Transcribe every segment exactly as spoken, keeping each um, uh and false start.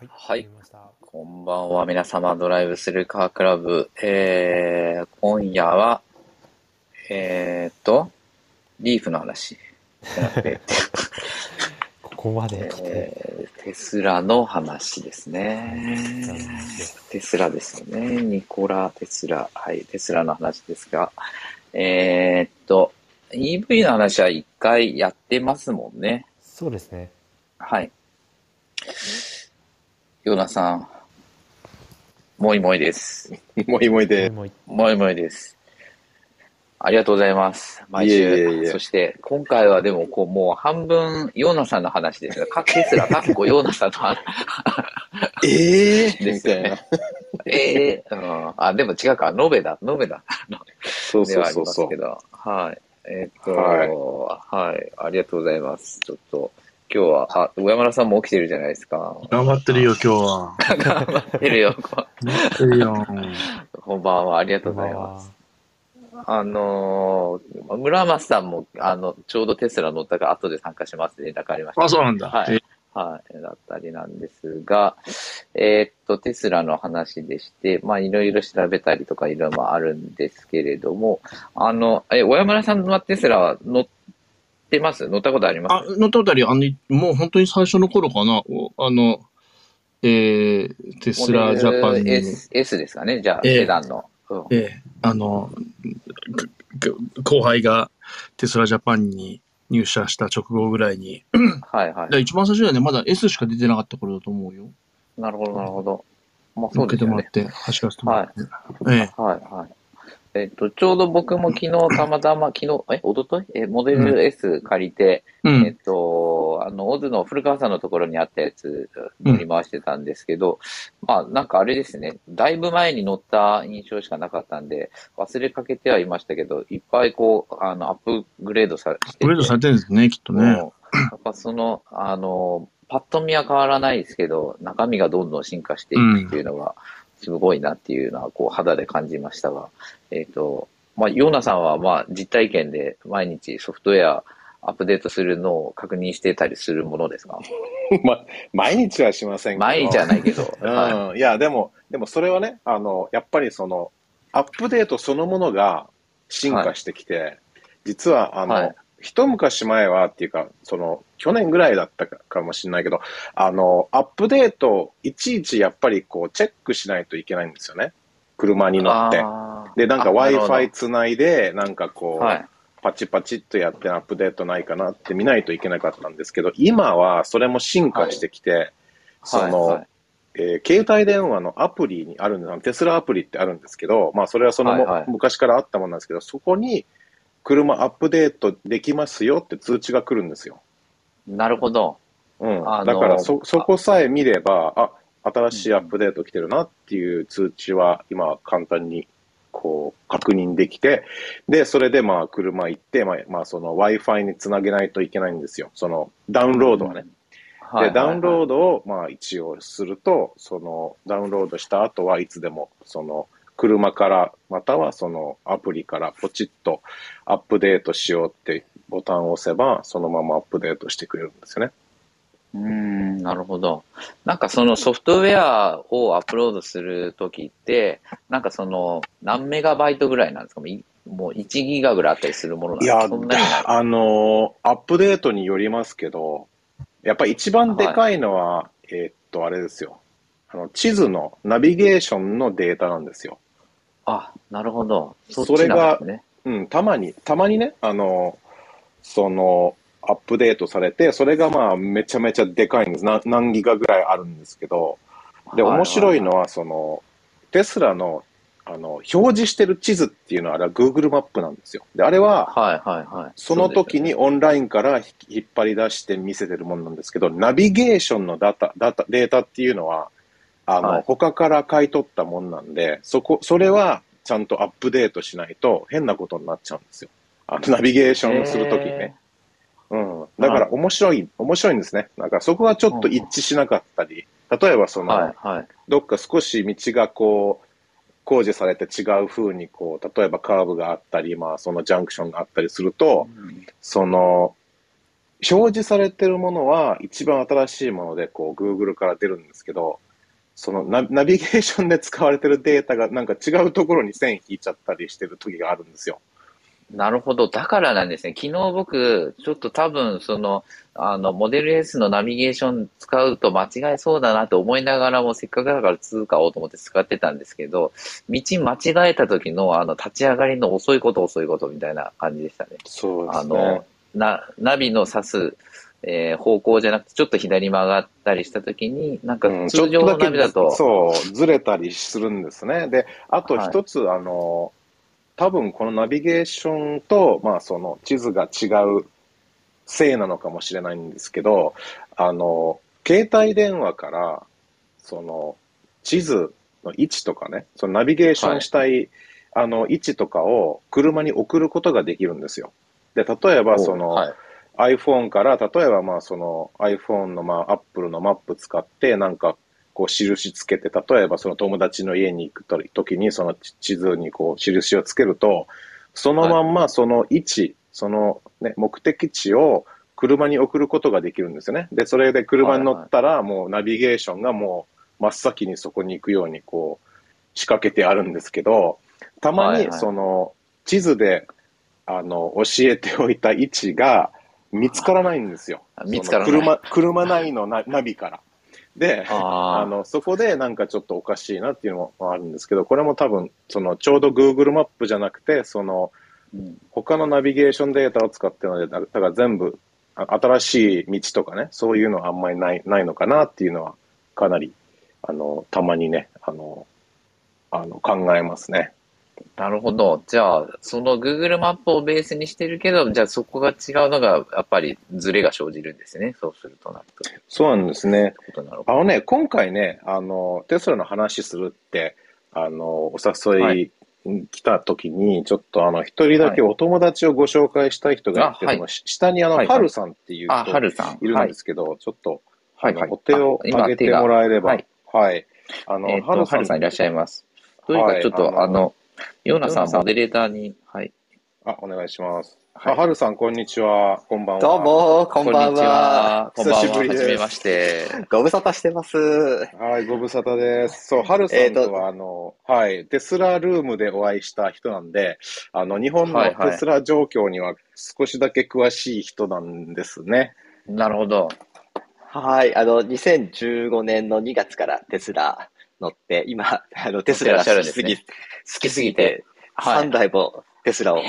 はい、はい、こんばんは皆様、ドライブスルーカークラブ、えー、今夜はえー、っとリーフの話じゃなくてここまで来て、えー、テスラの話ですね。テスラですよね。ニコラ・テスラ、はい、テスラの話ですが、えー、っと イーブイ の話は一回やってますもんね。そうですね。はい。ヨナさん、もいもいです。もいもいです。もいもいです。ありがとうございます。毎週。いえいえいえ。そして、今回はでも、こう、もう半分、ヨナさんの話ですが、テスラ、かっこヨナさんの話。ええー、ですよね。ええー、うん。あ、でも違うか、ノベだ、ノベだ。そうそうそうそう。ではありますけど。はい。えー、っと、はい、はい。ありがとうございます。ちょっと。今日は、あ、小山田さんも起きてるじゃないですか。頑張ってるよ、今日は。頑張ってるよ。頑張ってるよ。こんばんは、ありがとうございます。あのー、村松さんも、あの、ちょうどテスラ乗ったから後で参加しますって連絡ありました。あ、そうなんだ。はい。はい。だったりなんですが、えー、っと、テスラの話でして、まあ、いろいろ調べたりとかいろいろあるんですけれども、あの、え、小山田さんのテスラは乗って、ってます乗ったことあります？あ、乗ったことあるよ。あの、もう本当に最初の頃かな。あの、えー、テスラジャパンに。S, S ですかね、じゃあ、セダンの。うん、えー、あの、後輩がテスラジャパンに入社した直後ぐらいに。はいはい。一番最初はね、まだ S しか出てなかった頃だと思うよ。なるほど、なるほど。まあ、そうですね。受けてもらって、走らせてもらって。はい。えー、はい、はい。えっと、ちょうど僕も昨日たまたま、昨日、え、おとといえ、モデル S 借りて、うん、えっと、あの、オズの古川さんのところにあったやつ乗り回してたんですけど、うん、まあ、なんかあれですね、だいぶ前に乗った印象しかなかったんで、忘れかけてはいましたけど、いっぱいこう、あの、アップグレードされてて。アップグレードされてるんですね、きっとね。やっぱその、あの、パッと見は変わらないですけど、中身がどんどん進化していくっていうのが、うんすごいなっていうのはこう肌で感じましたが、えっと、まあ、ヨーナさんはまあ実体験で毎日ソフトウェアアップデートするのを確認してたりするものですか？ま、毎日はしませんけど。毎日はないけど。うん。はい、いや、でも、でもそれはね、あの、やっぱりその、アップデートそのものが進化してきて、はい、実はあの、はい、一昔前はっていうか、その、去年ぐらいだったかもしれないけど、あの、アップデートをいちいちやっぱりこうチェックしないといけないんですよね。車に乗って。で、なんか Wi-Fi つないで、なんかこう、はい、パチパチっとやってアップデートないかなって見ないといけなかったんですけど、今はそれも進化してきて、はい、その、はいはい、えー、携帯電話のアプリにあるんです、テスラアプリってあるんですけど、まあそれはその、はいはい、昔からあったものなんですけど、そこに、車アップデートできますよって通知が来るんですよ。なるほど。うん。だからそ、そこさえ見れば、あ、新しいアップデート来てるなっていう通知は今簡単にこう確認できて、で、それでまあ車行って、まあ、まあその Wi-Fi につなげないといけないんですよ。そのダウンロードはね。うん、で、ダウンロードをまあ一応すると、そのダウンロードした後はいつでもその車からまたはそのアプリからポチッとアップデートしようってボタンを押せばそのままアップデートしてくれるんですよね。うーん、なるほど。なんかそのソフトウェアをアップロードするときってなんかその何メガバイトぐらいなんですか？もういちギガぐらいあったりするものなんですか？いや、そんなにない。あのアップデートによりますけど、やっぱり一番でかいのは、はい、えー、っとあれですよ。あの地図のナビゲーションのデータなんですよ。あ、なるほど。それが、うん、たまに、たまにね、あの、その、アップデートされて、それがまあ、めちゃめちゃでかいんです。な何ギガぐらいあるんですけど、で、面白いのは、その、テスラの、あの、表示してる地図っていうのは、あれは Google マップなんですよ。で、あれは、はいはいはい、その時にオンラインから引っ張り出して見せてるものなんですけど、ナビゲーションのダタ、ダタ、データっていうのは、あの、はい、他から買い取ったもんなんで、そこ、それはちゃんとアップデートしないと変なことになっちゃうんですよ。あの、ナビゲーションをするときね。うん。だから面白い、面白いんですね。なんかそこがちょっと一致しなかったり、例えばその、はいはい、どっか少し道がこう、工事されて違う風にこう、例えばカーブがあったり、まあそのジャンクションがあったりすると、うん、その、表示されてるものは一番新しいものでこう Google から出るんですけど、そのナビゲーションで使われてるデータがなんか違うところに線引いちゃったりしてる時があるんですよ。なるほど。だからなんですね。昨日僕、ちょっと多分、その、あの、モデル S のナビゲーション使うと間違えそうだなと思いながらも、せっかくだから通貨をと思って使ってたんですけど、道間違えた時の、あの、立ち上がりの遅いこと遅いことみたいな感じでしたね。そうですね。あの、な、ナビの指す、えー、方向じゃなくて、ちょっと左曲がったりした時に、なんか通常のナビだと。うん、そう、ずれたりするんですね。で、あと一つ、はい、あの、多分このナビゲーションと、まあ、その地図が違うせいなのかもしれないんですけど、あの携帯電話からその地図の位置とかね、そのナビゲーションしたい、はい、あの位置とかを車に送ることができるんですよ。で例えばその、はい、iPhone から例えばまあその iPhone のまあ Apple のマップ使ってなんかこう印つけて、例えばその友達の家に行くときにその地図にこう印をつけると、そのまんまその位置、はい、その、ね、目的地を車に送ることができるんですよね。で、それで車に乗ったらもうナビゲーションがもう真っ先にそこに行くようにこう仕掛けてあるんですけど、たまにその地図であの教えておいた位置が見つからないんですよ。見つからない。車、車内のナビから。でああのそこでなんかちょっとおかしいなっていうのもあるんですけど、これも多分そのちょうど Google マップじゃなくてその他のナビゲーションデータを使ってるので、だから全部新しい道とかね、そういうのはあんまりない、ないのかなっていうのはかなりあのたまにねあのあの考えますね。なるほど。じゃあその Google マップをベースにしてるけど、じゃあそこが違うのがやっぱりズレが生じるんですね。そうするとなると。そうなんですね。あのね、今回ね、あのテスラの話するってあのお誘い来た時に、はい、ちょっとあの一人だけお友達をご紹介したい人がいて、はい、下にあの、はい、ハルさんっていう人いるんですけど、はい、ちょっと、はいはい、お手を挙げてもらえれば、はい、はい、あの、えー、ハルさん、ハルさんいらっしゃいます。というかちょっと、はい、あの。ヨナさん、モデレーターに、はい。あ、お願いします。はい、あ、ハルさん、こんにちは。こんばんは。どうも、こんばんは。久しぶりです。はじめまして。ご無沙汰してます。はい、ご無沙汰です。そう、ハルさんとは、あの、はい、テスラルームでお会いした人なんで、あの、日本のテスラ状況には少しだけ詳しい人なんですね。はいはい、なるほど。はい、あの、にせんじゅうごねんのにがつからテスラ、乗って、今、あの、テスラが好きすぎ、好きすぎて、さんだいもテスラを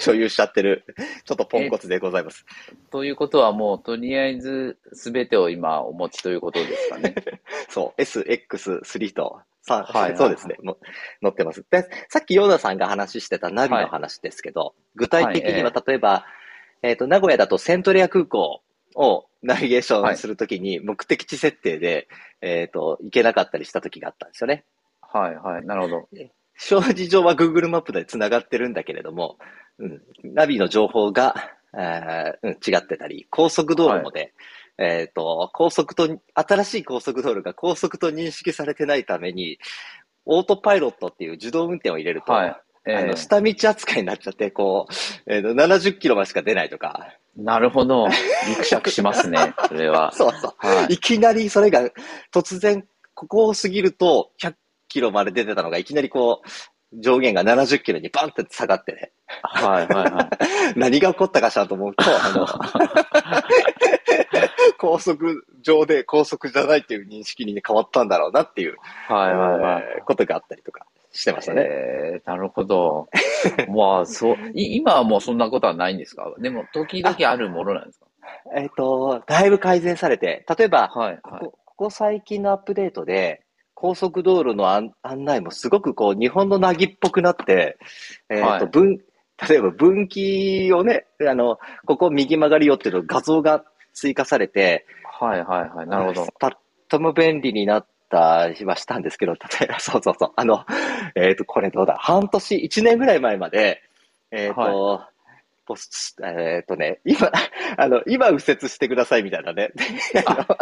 所有しちゃってる、ちょっとポンコツでございます。ということはもう、とりあえず、すべてを今お持ちということですかね。そう、エスエックススリー と、さん、はい、そうですね、も乗ってます。で、さっきヨーナさんが話してたナビの話ですけど、はい、具体的には例えば、はい、えー、えっと、名古屋だとセントレア空港を、ナビゲーションするときに目的地設定で、はい、えっと、行けなかったりしたときがあったんですよね。はいはい、なるほど。表示上は Google マップで繋がってるんだけれども、うん、ナビの情報が、えーうん、違ってたり、高速道路もね、はい、えっと、高速と、新しい高速道路が高速と認識されてないために、オートパイロットっていう自動運転を入れると、はい、えー、あの下道扱いになっちゃって、こう、えー、ななじゅっキロまでしか出ないとか。なるほど。ぎくしゃくしますね、それは。そうそう。はい、いきなりそれが突然、ここを過ぎるとひゃっキロまで出てたのが、いきなりこう、上限がななじゅっキロにバンって下がってね。はいはいはい。何が起こったかしらと思うと、あの、高速上で高速じゃないっていう認識に、ね、変わったんだろうなっていう、はいはいはい、えー、ことがあったりとか。してましたね。えー、なるほど。まあ、そう、今はもうそんなことはないんですか？でも、時々あるものなんですか？えっと、だいぶ改善されて、例えば、はいはい、ここ、ここ最近のアップデートで、高速道路の案内もすごくこう、日本のナギっぽくなって、えーと、はい、分、例えば分岐をね、あの、ここ右曲がりよっていう画像が追加されて、はいはいはい、なるほど。とっても便利になって、はしたんですけど、例えば、そうそうそう、あの、えっと、これどうだ、半年、いちねんぐらい前まで、えっと、えっとね、今、あの、今右折してくださいみたいなね。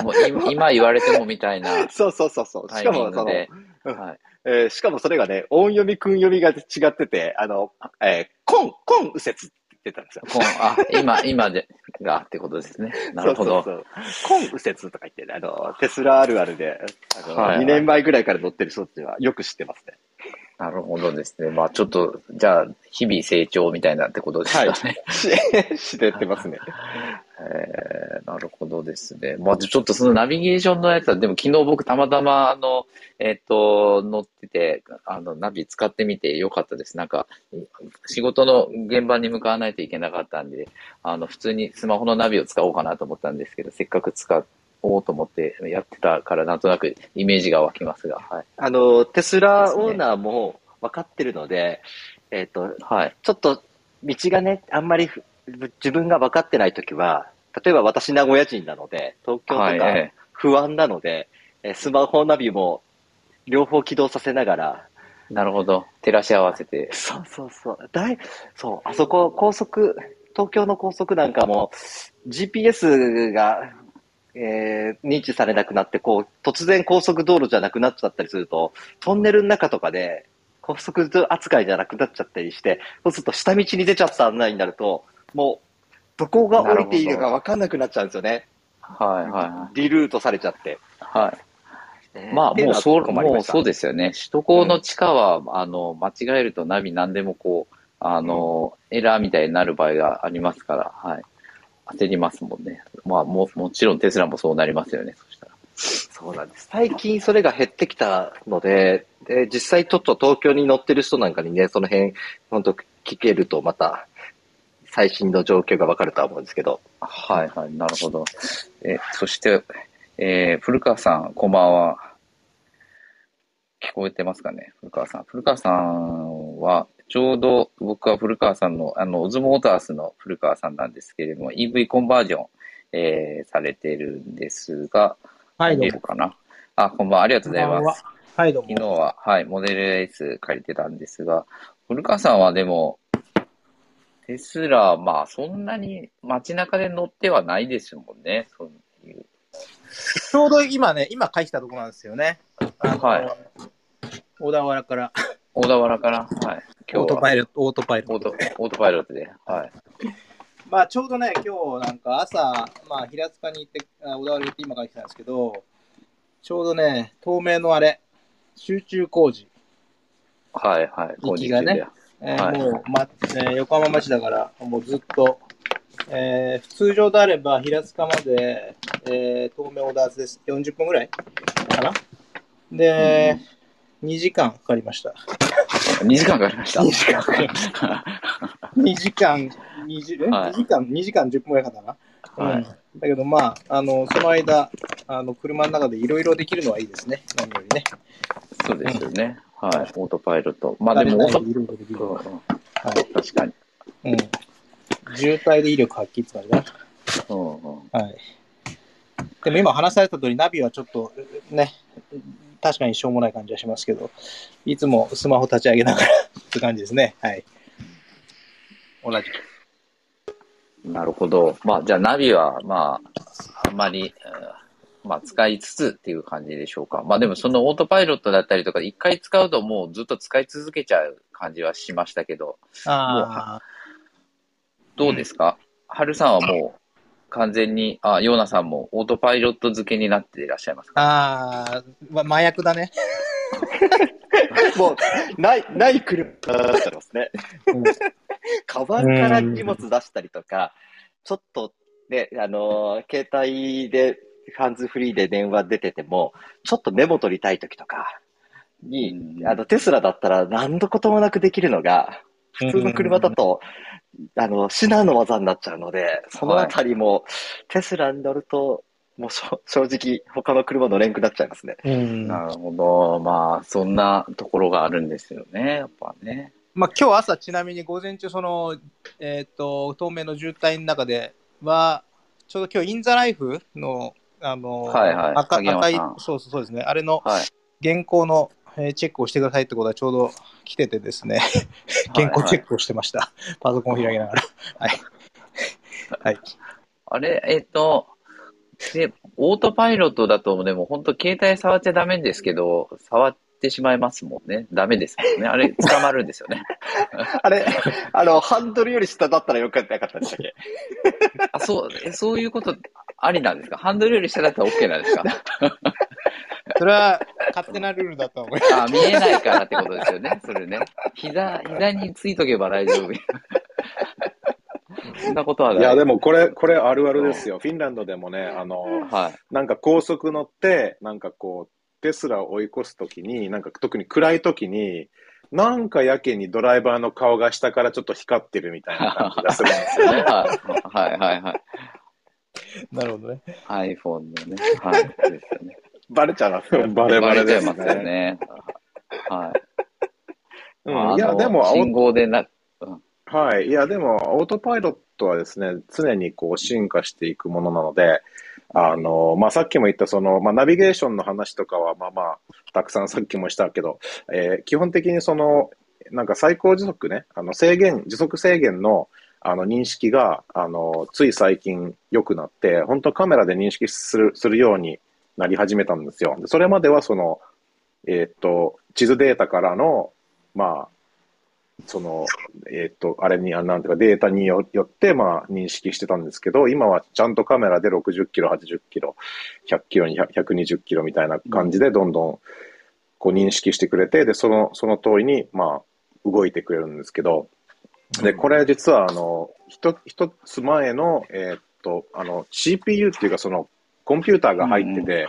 もう今言われてもみたいな。そうそうそうそう。しかも、その、しかもそれがね、音読み、訓読みが違ってて、あの、えー、コン、コン右折ってってたんですよ。あ、今、今でがってことですね。なるほど。そうそうそう。今右折とか言って、ね、あの、テスラあるあるで、あの、はいはい、にねんまえぐらいから乗ってる人っていうのはよく知ってますね。なるほどですね。まあちょっと、じゃあ、日々成長みたいなってことですかね。はい、してってますね。えー、なるほどですね。まあちょっとそのナビゲーションのやつは、でも昨日僕たまたま、あの、えっと、乗ってて、あの、ナビ使ってみてよかったです。なんか、仕事の現場に向かわないといけなかったんで、あの、普通にスマホのナビを使おうかなと思ったんですけど、せっかく使って、おうと思ってやってたからなんとなくイメージが湧きますが、はい、あのテスラオーナーも分かってるので、えっと、はい、ちょっと道がねあんまり自分が分かってないときは、例えば私名古屋人なので東京とか不安なので、はい、スマホナビも両方起動させながら、なるほど、照らし合わせて、そうそうそう、だい、そうあそこ高速、東京の高速なんかも ジーピーエス がえー、認知されなくなってこう突然高速道路じゃなくなっちゃったりするとトンネルの中とかで高速扱いじゃなくなっちゃったりして、そうすると下道に出ちゃった案内になるともうどこが降りていいのか分かんなくなっちゃうんですよね。はいはい、リルートされちゃって、はい、えー、まあもうそう、もうそうですよね。首都高の地下は、うん、あの間違えるとナビ何でもこうあの、うん、エラーみたいになる場合がありますから、はい、焦りますもんね。まあも、もちろんテスラもそうなりますよね。そしたら。そうなんです。最近それが減ってきたので、で実際ちょっと東京に乗ってる人なんかにね、その辺、本当聞けるとまた、最新の状況がわかるとは思うんですけど。はいはい、なるほど。え、そして、えー、古川さん、こんばんは。聞こえてますかね、古川さん。古川さんは、ちょうど僕は古川さんの、あの、オズモータースの古川さんなんですけれども、イーブイ コンバージョン、えー、されてるんですが、はい、どうも。かなあ、こんばんは。ありがとうございます。はい、どうも。昨日は、はい、モデル S 借りてたんですが、古川さんはでも、テスラ、まあ、そんなに街中で乗ってはないですもんね、そういう。ちょうど今ね、今帰ったとこなんですよね。はい。小田原から。小田原から、はい。今日オートパイロット、オートパイロット。オートパイロットで、はい。まあ、ちょうどね、今日なんか朝、まあ、平塚に行って、小田原行って今から来たんですけど、ちょうどね、東名のあれ、集中工事。はいはい。工事がね、えーはい、もう、まえー、横浜町だから、もうずっと、えー、普通常であれば平塚まで、えー、東名小田原です。よんじゅっぷんぐらいかな。で、にじかんかかりました。にじかんかかりました。にじかんかかりました。にじかん、にじゅう、はい、にじかん、にじかんじゅっぷんぐらいかかったな。はい、うん。だけど、まあ、あの、その間、あの、車の中でいろいろできるのはいいですね。何よりね。そうですよね。うん、はい。オートパイロット。まあでも、オートパイロット。はい。確かに。うん。渋滞で威力発揮って感じだな。うんうん。はい。でも今話された通り、ナビはちょっと、ね、確かにしょうもない感じはしますけど、いつもスマホ立ち上げながらって感じですね。はい。同じく。なるほど。まあ、じゃあナビは、まあ、あんまり、まあ、使いつつっていう感じでしょうか。まあ、でもそのオートパイロットだったりとか、一回使うともうずっと使い続けちゃう感じはしましたけど、あどうですか、ハルさんはもう、完全に、あ、ヨーナさんもオートパイロット付けになっていらっしゃいますか？ああ、ま、麻薬だね。もう、ない、ない車だったりますね。うん、カバンから荷物出したりとか、ちょっとね、あのー、携帯で、ハンズフリーで電話出てても、ちょっとメモ取りたいときとかに、うん、あの、テスラだったら何のこともなくできるのが、普通の車だと、あの、至難の技になっちゃうので、そのあたりも、テスラに乗ると、もう正直、他の車乗れんくなっちゃいますね。うん、なるほど。まあ、そんなところがあるんですよね、やっぱね。まあ、今日朝、ちなみに午前中、その、えっと、東名の渋滞の中では、ちょうど今日、インザライフの、あの、はいはい、赤、赤い、そうそうそうですね、あれの、原稿の、えー、チェックをしてくださいってことはちょうど来ててですね、原稿チェックをしてました。はいはい、パソコンを開きながら。はい。はい、あれ、えっ、ー、と、で、オートパイロットだと、でも本当携帯触っちゃダメんですけど、触っってしまいますもんね。ダメですもんね。あれ、捕まるんですよね。あれ、あの、ハンドルより下だったらよくなかったんでしたっけ？あ、そう、そういうことありなんですか？ハンドルより下だったら OK なんですか？それは勝手なルールだと思います。あ、見えないからってことですよね。それね。膝、膝についとけば大丈夫。そんなことはない。いや、でもこれ、これあるあるですよ。フィンランドでもね、あの、はい、なんか高速乗って、なんかこう、テスラを追い越すときに、なんか特に暗いときに、なんかやけにドライバーの顔が下からちょっと光ってるみたいな感じがするんですよね。はいはいはい。なるほどね。iPhone のね。はい。ですよね。バレちゃいますね。バレバレですね。バレちゃいますよね。はい。うん、いや、でも、信号でな、うん、はい。いや、でも、オートパイロットはですね、常にこう進化していくものなので、あの、まあ、さっきも言った、その、まあ、ナビゲーションの話とかは、まあまあ、たくさんさっきもしたけど、えー、基本的にその、なんか最高時速ね、あの、制限、時速制限の、あの、認識が、あの、つい最近良くなって、本当カメラで認識する、するように、なり始めたんですよ。それまではその、えっと、地図データからの、まあ、その、えっと、あれに、なんていうか、データによって、まあ、認識してたんですけど、今はちゃんとカメラでろくじゅっキロ、はちじゅっキロ、ひゃっキロ、ひゃくにじゅっキロみたいな感じで、どんどん、こう、認識してくれて、で、その、その通りに、まあ、動いてくれるんですけど、で、これ実は、あの、一、一つ前の、えっと、あの、シーピーユー っていうか、その、コンピューターが入ってて、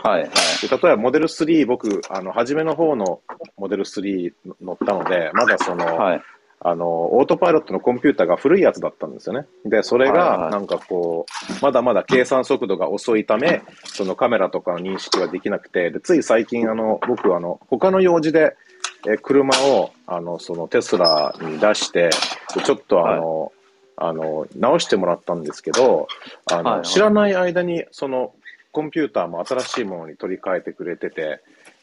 例えばモデルスリー、僕、あの、初めの方のモデルスリー乗ったので、まだその、はい、あの、オートパイロットのコンピューターが古いやつだったんですよね。で、それが、なんかこう、まだまだ計算速度が遅いため、そのカメラとかの認識はできなくて、でつい最近、あの、僕、あの、他の用事で、え車を、あの、そのテスラに出して、ちょっとあの、はい、あの、直してもらったんですけど、あの、知らない間に、その、コンピューターも新しいものに取り替えてくれてて、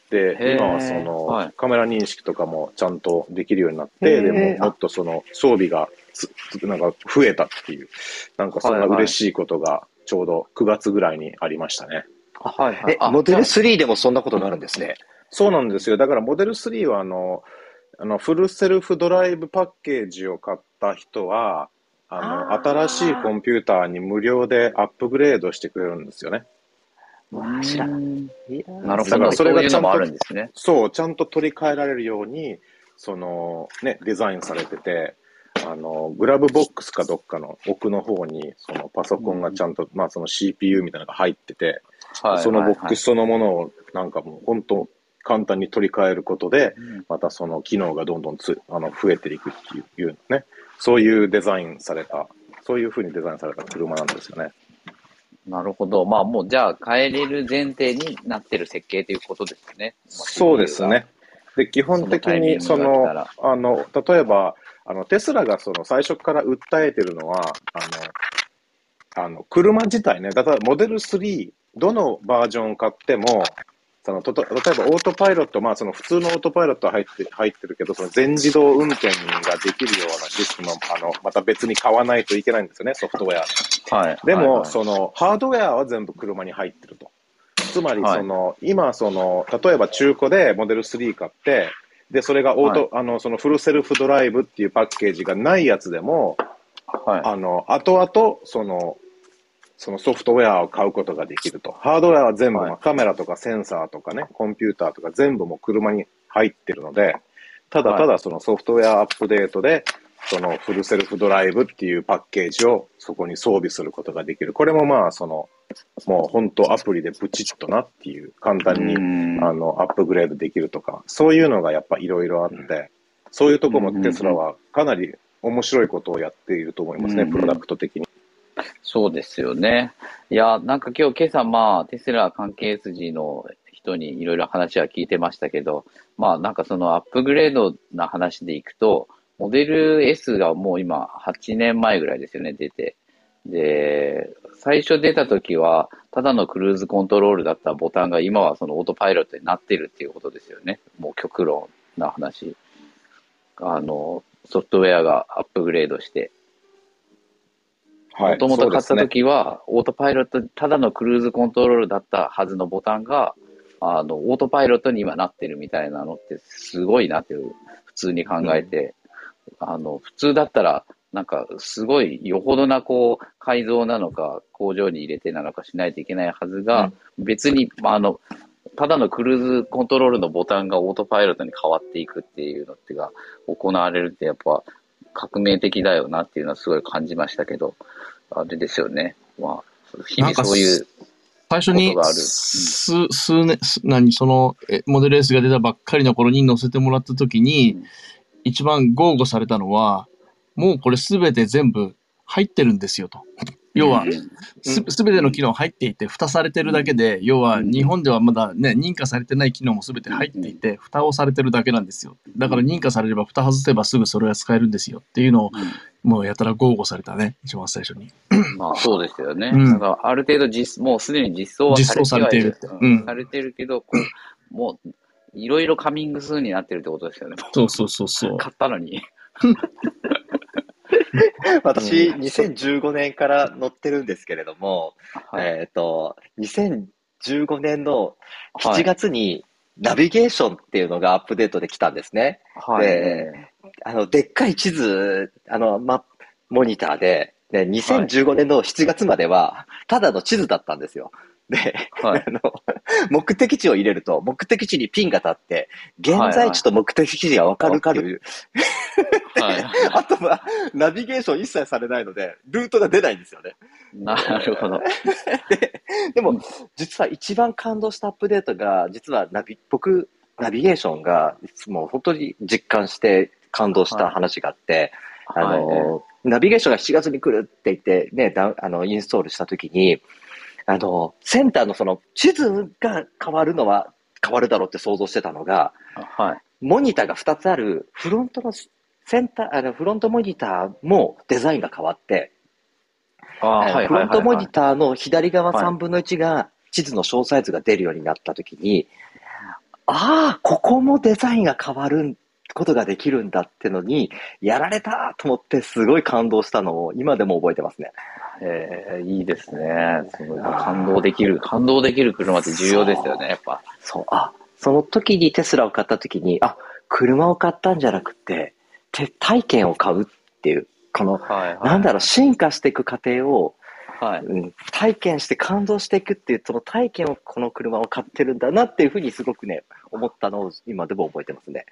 で、今はその、はい、カメラ認識とかもちゃんとできるようになって、でももっとその装備がつなんか増えたっていう、なんかそんな嬉しいことがちょうどくがつぐらいにありましたね。はいはい、え、モデルスリーでもそんなことになるんですね。そうなんですよ。だからモデルスリーはあの、あのフルセルフドライブパッケージを買った人は、あの、あ新しいコンピューターに無料でアップグレードしてくれるんですよね。知らない。なるほど。だからそれがちゃんと、そういうのもあるんですね。そう、ちゃんと取り替えられるように、その、ね、デザインされてて、あの、グラブボックスかどっかの奥の方に、そのパソコンがちゃんと、まあその シーピーユー みたいなのが入ってて、そのボックスそのものをなんかもう本当簡単に取り替えることで、またその機能がどんどんつあの増えていくっていうね、そういうデザインされた、そういうふうにデザインされた車なんですよね。なるほど。まあもうじゃあ変えれる前提になってる設計ということですね。そうですね。で、基本的にその、あの、例えば、あの、テスラがその最初から訴えてるのは、あの、あの、車自体ね、例えばモデルスリー、どのバージョンを買っても、その、例えばオートパイロット、まあその普通のオートパイロットは入って、入ってるけど、その全自動運転ができるようなシステムは、あの、また別に買わないといけないんですよね、ソフトウェア。はい、でも、はいはい、その、ハードウェアは全部車に入ってると。つまり、その、はい、今、その、例えば中古でモデルスリー買って、で、それがオート、はい、あの、そのフルセルフドライブっていうパッケージがないやつでも、はい、あの、後々、その、そのソフトウェアを買うことができると。ハードウェアは全部、はい、カメラとかセンサーとかね、コンピューターとか全部もう車に入ってるので、ただただそのソフトウェアアップデートで、そのフルセルフドライブっていうパッケージをそこに装備することができる。これもまあその、もう本当アプリでプチッとなっていう、簡単にあのアップグレードできるとか、そういうのがやっぱいろいろあって、そういうとこもテスラはかなり面白いことをやっていると思いますね、プロダクト的に。そうですよね。いや、なんか今日、今朝まあテスラ関係筋の人にいろいろ話は聞いてましたけど、まあなんかそのアップグレードな話でいくと、モデル S がもう今はちねんまえぐらいですよね、出て。で、最初出た時は、ただのクルーズコントロールだったボタンが今はそのオートパイロットになってるっていうことですよね。もう極論な話。あの、ソフトウェアがアップグレードして。はい。もともと買った時は、オートパイロット、ただのクルーズコントロールだったはずのボタンが、あのオートパイロットに今なってるみたいなのってすごいなっていう普通に考えて、うん、あの普通だったらなんかすごいよほどなこう改造なのか工場に入れてなのかしないといけないはずが、うん、別に、まあ、あのただのクルーズコントロールのボタンがオートパイロットに変わっていくっていうのってが行われるってやっぱ革命的だよなっていうのはすごい感じましたけど、あれですよね、まあ、日々そういう最初に数、うん、数年何そのモデル S が出たばっかりの頃に乗せてもらった時に、うん、一番豪語されたのはもうこれすべて全部入ってるんですよと。要はすべての機能入っていて蓋されてるだけで、要は日本ではまだね認可されてない機能もすべて入っていて蓋をされてるだけなんですよ。だから認可されれば蓋外せばすぐそれが使えるんですよっていうのをもうやたら豪語されたね、一番最初に。まあそうですよね。うん、だからある程度実もうすでに実装はされて実装されているって、うん、されてるけどこうもういろいろカミングスーンになってるってことですよね。そうそうそうそう。買ったのに。私、にせんじゅうごねんから乗ってるんですけれども、はい、えっと、にせんじゅうごねんのしちがつにナビゲーションっていうのがアップデートで来たんですね。はい、で、あの、でっかい地図、あの、ま、モニターで、でにせんじゅうごねんのしちがつまでは、ただの地図だったんですよ。で、はい、あの、目的地を入れると、目的地にピンが立って、現在地と目的地がわかるかという。はいはい、あとは、ナビゲーション一切されないので、ルートが出ないんですよね。なるほど。で、でも、実は一番感動したアップデートが、実はナビ、僕、ナビゲーションが、もう本当に実感して感動した話があって、はい、あの、はい、ナビゲーションがしちがつに来るって言って、ね、あの、インストールしたときに、あの、センターのその地図が変わるのは変わるだろうって想像してたのが、はい、モニターがふたつあるフロントのセンター、あのフロントモニターもデザインが変わって、フロントモニターの左側さんぶんのいちが地図の詳細図が出るようになったときに、はい、ああ、ここもデザインが変わることができるんだってのに、やられたと思ってすごい感動したのを今でも覚えてますね。えー、いいですね。すごい感動できる、感動できる車って重要ですよね、やっぱ。そう、あ、その時にテスラを買った時に、あ、車を買ったんじゃなくて、手体験を買うっていう、この、はいはい、なんだろう、進化していく過程を、はい、うん、体験して感動していくっていう、その体験をこの車を買ってるんだなっていうふうにすごくね、思ったのを今でも覚えてますね。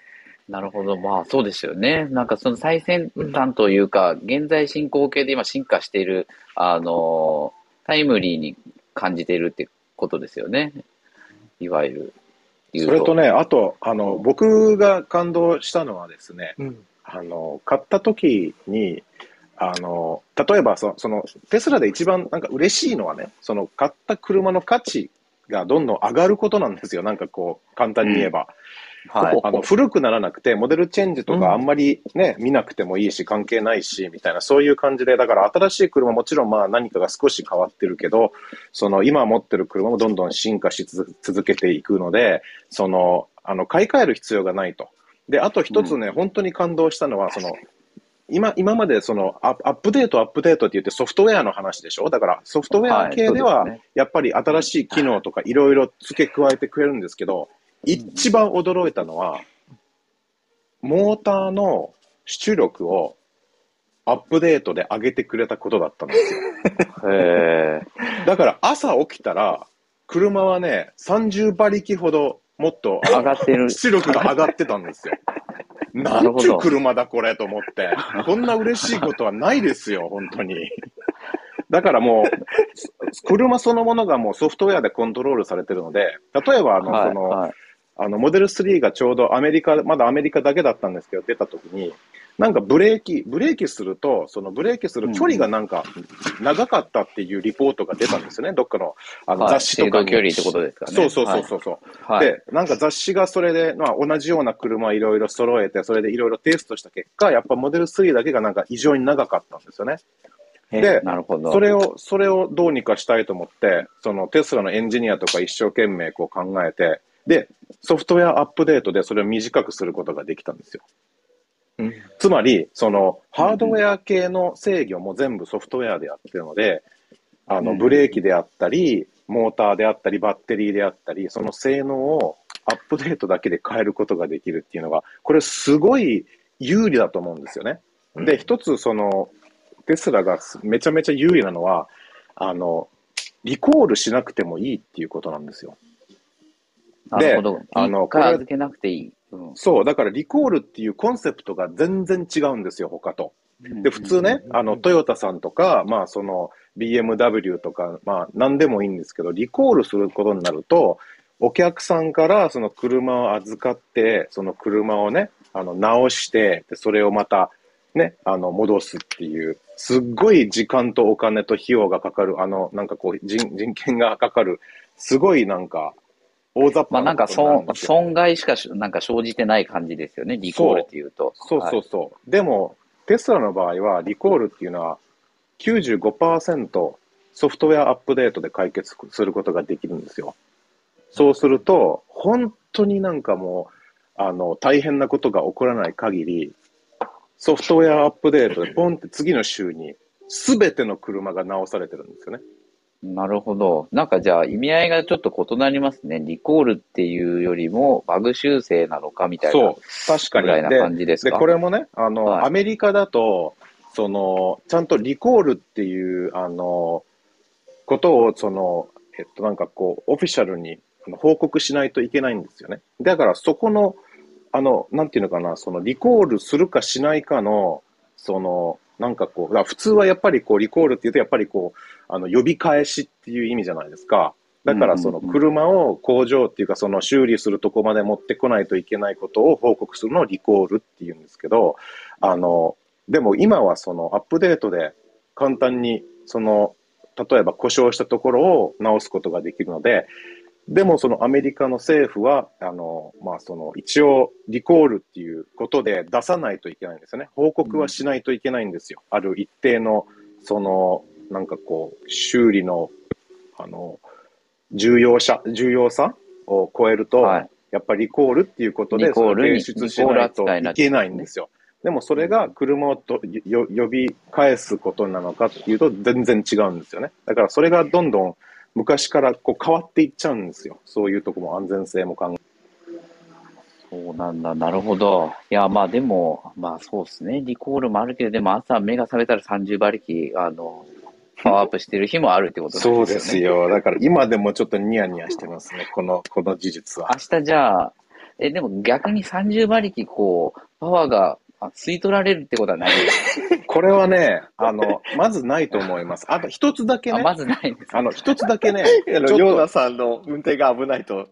なるほど。まあそうですよね。なんかその最先端というか、現在進行形で今進化している、あの、タイムリーに感じているってことですよね。いわゆる。それとね、あと、あの、僕が感動したのはですね、うん、あの、買った時に、あの、例えばそ、その、テスラで一番なんか嬉しいのはね、その買った車の価値がどんどん上がることなんですよ。なんかこう、簡単に言えば。うん、はい、あの古くならなくてモデルチェンジとかあんまり、ね、うん、見なくてもいいし関係ないしみたいな、そういう感じで、だから新しい車もちろんまあ何かが少し変わってるけど、その今持ってる車もどんどん進化し続けていくので、そのあの買い替える必要がないと。で、あと一つね、うん、本当に感動したのはその今、今までそのアップデート、アップデートって言ってソフトウェアの話でしょ。だからソフトウェア系ではやっぱり新しい機能とかいろいろ付け加えてくれるんですけど、一番驚いたのは、モーターの出力をアップデートで上げてくれたことだったんですよ。へー。だから朝起きたら、車はね、さんじゅうばりきほどもっと上がってる出力が上がってたんですよ。なんちゅう車だこれと思って、こんな嬉しいことはないですよ、本当に。だからもう、車そのものがもうソフトウェアでコントロールされてるので、例えばあの、はい、その、はい、あの、モデルスリーがちょうどアメリカ、まだアメリカだけだったんですけど、出た時に、なんかブレーキ、ブレーキすると、そのブレーキする距離がなんか長かったっていうリポートが出たんですよね、どっかの、あの雑誌とかに。制度距離ってことですかね。そうそうそうそう。はい、で、なんか雑誌がそれで、まあ同じような車いろいろ揃えて、それでいろいろテストした結果、やっぱモデルスリーだけがなんか異常に長かったんですよね。で、なるほど。それを、それをどうにかしたいと思って、そのテスラのエンジニアとか一生懸命こう考えて、で、ソフトウェアアップデートでそれを短くすることができたんですよ。うん、つまり、その、ハードウェア系の制御も全部ソフトウェアでやってるので、うん、あの、ブレーキであったり、モーターであったりバッテリーであったり、その性能をアップデートだけで変えることができるっていうのが、これすごい有利だと思うんですよね。で、一つそのテスラがめちゃめちゃ有利なのは、あのリコールしなくてもいいっていうことなんですよ。なるほど。あの、これ預けなくていい。うん、そう、だからリコールっていうコンセプトが全然違うんですよ、他と。で、普通ね、あのトヨタさんとか、まあその ビーエムダブリュー とか、まあ何でもいいんですけど、リコールすることになると、お客さんからその車を預かって、その車をね、あの直して、でそれをまたね、あの戻すっていう、すっごい時間とお金と費用がかかる、あのなんかこう 人, 人件がかかる、すごいなんか。大雑把なことなんですよね。まあなんか損害しかしなんか生じてない感じですよね、リコールっていうと。そうそうそう。はい、でも、テスラの場合は、リコールっていうのはきゅうじゅうごパーセント ソフトウェアアップデートで解決することができるんですよ。そうすると、本当になんかもう、あの、大変なことが起こらない限り、ソフトウェアアップデートでポンって次の週に全ての車が直されてるんですよね。なるほど。なんかじゃあ意味合いがちょっと異なりますね。リコールっていうよりもバグ修正なのかみたいな。そう、確かに。みたいな感じですか。で、でこれもね、あの、はい、アメリカだと、その、ちゃんとリコールっていう、あの、ことを、その、えっと、なんかこう、オフィシャルに報告しないといけないんですよね。だからそこの、あの、なんていうのかな、その、リコールするかしないかの、その、なんかこう、普通はやっぱりこう、リコールっていうと、やっぱりこう、あの、呼び返しっていう意味じゃないですか。だからその車を工場っていうか、その修理するとこまで持ってこないといけないことを報告するのをリコールっていうんですけど、あの、でも今はそのアップデートで簡単に、その、例えば故障したところを直すことができるので、でもそのアメリカの政府は、あの、まあその一応リコールっていうことで出さないといけないんですよね。報告はしないといけないんですよ。うん、ある一定の、その、なんかこう、修理の、あの、重要さ、重要さを超えると、はい、やっぱりリコールっていうことで、提出しないといけないんですよ。でもそれが車をとよ呼び返すことなのかっていうと全然違うんですよね。だからそれがどんどん、昔からこう変わっていっちゃうんですよ。そういうとこも安全性も考え。そうなんだ。なるほど。いや、まあでも、まあそうですね。リコールもあるけど、でも朝目が覚めたらさんじゅうばりき、あの、パワーアップしてる日もあるってことですよね。そうですよ。だから今でもちょっとニヤニヤしてますね。この、この事実は。明日じゃあ、え、でも逆にさんじゅうばりき、こう、パワーが、あ、吸い取られるってことはないこれはね、あの、まずないと思います。あと一つだけね。まずないんです、ね。あの、一つだけね。ヨーダさんの運転が危ないと。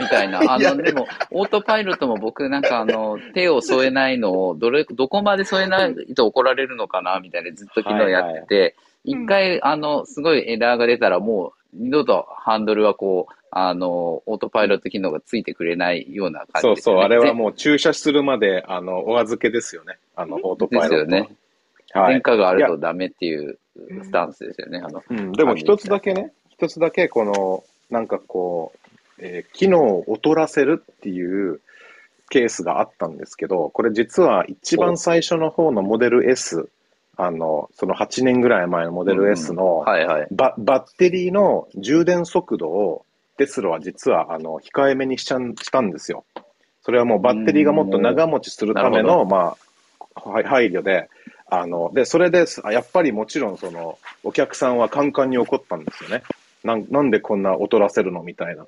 みたいな。あの、でも、オートパイロットも僕、なんかあの、手を添えないのを、どれ、どこまで添えないと怒られるのかな、みたいな、ずっと昨日やってて、一、はい、回、あの、すごいエラーが出たら、もう、二度とハンドルはこう、あの、オートパイロット機能がついてくれないような感じです、ね。そうそう、あれはもう駐車するまで、あの、お預けですよね。あの、オートパイロット。ですよね。はい。前科があるとダメっていうスタンスですよね。あの、うん、でも一つだけね、一つだけこの、なんかこう、えー、機能を劣らせるっていうケースがあったんですけど、これ実は一番最初の方のモデル S、あの、そのはちねんぐらい前のモデル S の、バッテリーの充電速度をテスラは実は、あの、控えめにしちゃん、したんですよ。それはもうバッテリーがもっと長持ちするための、まあ、はい、配慮で、あの、で、それで、やっぱりもちろんその、お客さんはカンカンに怒ったんですよね。な、なんでこんな劣らせるのみたいな。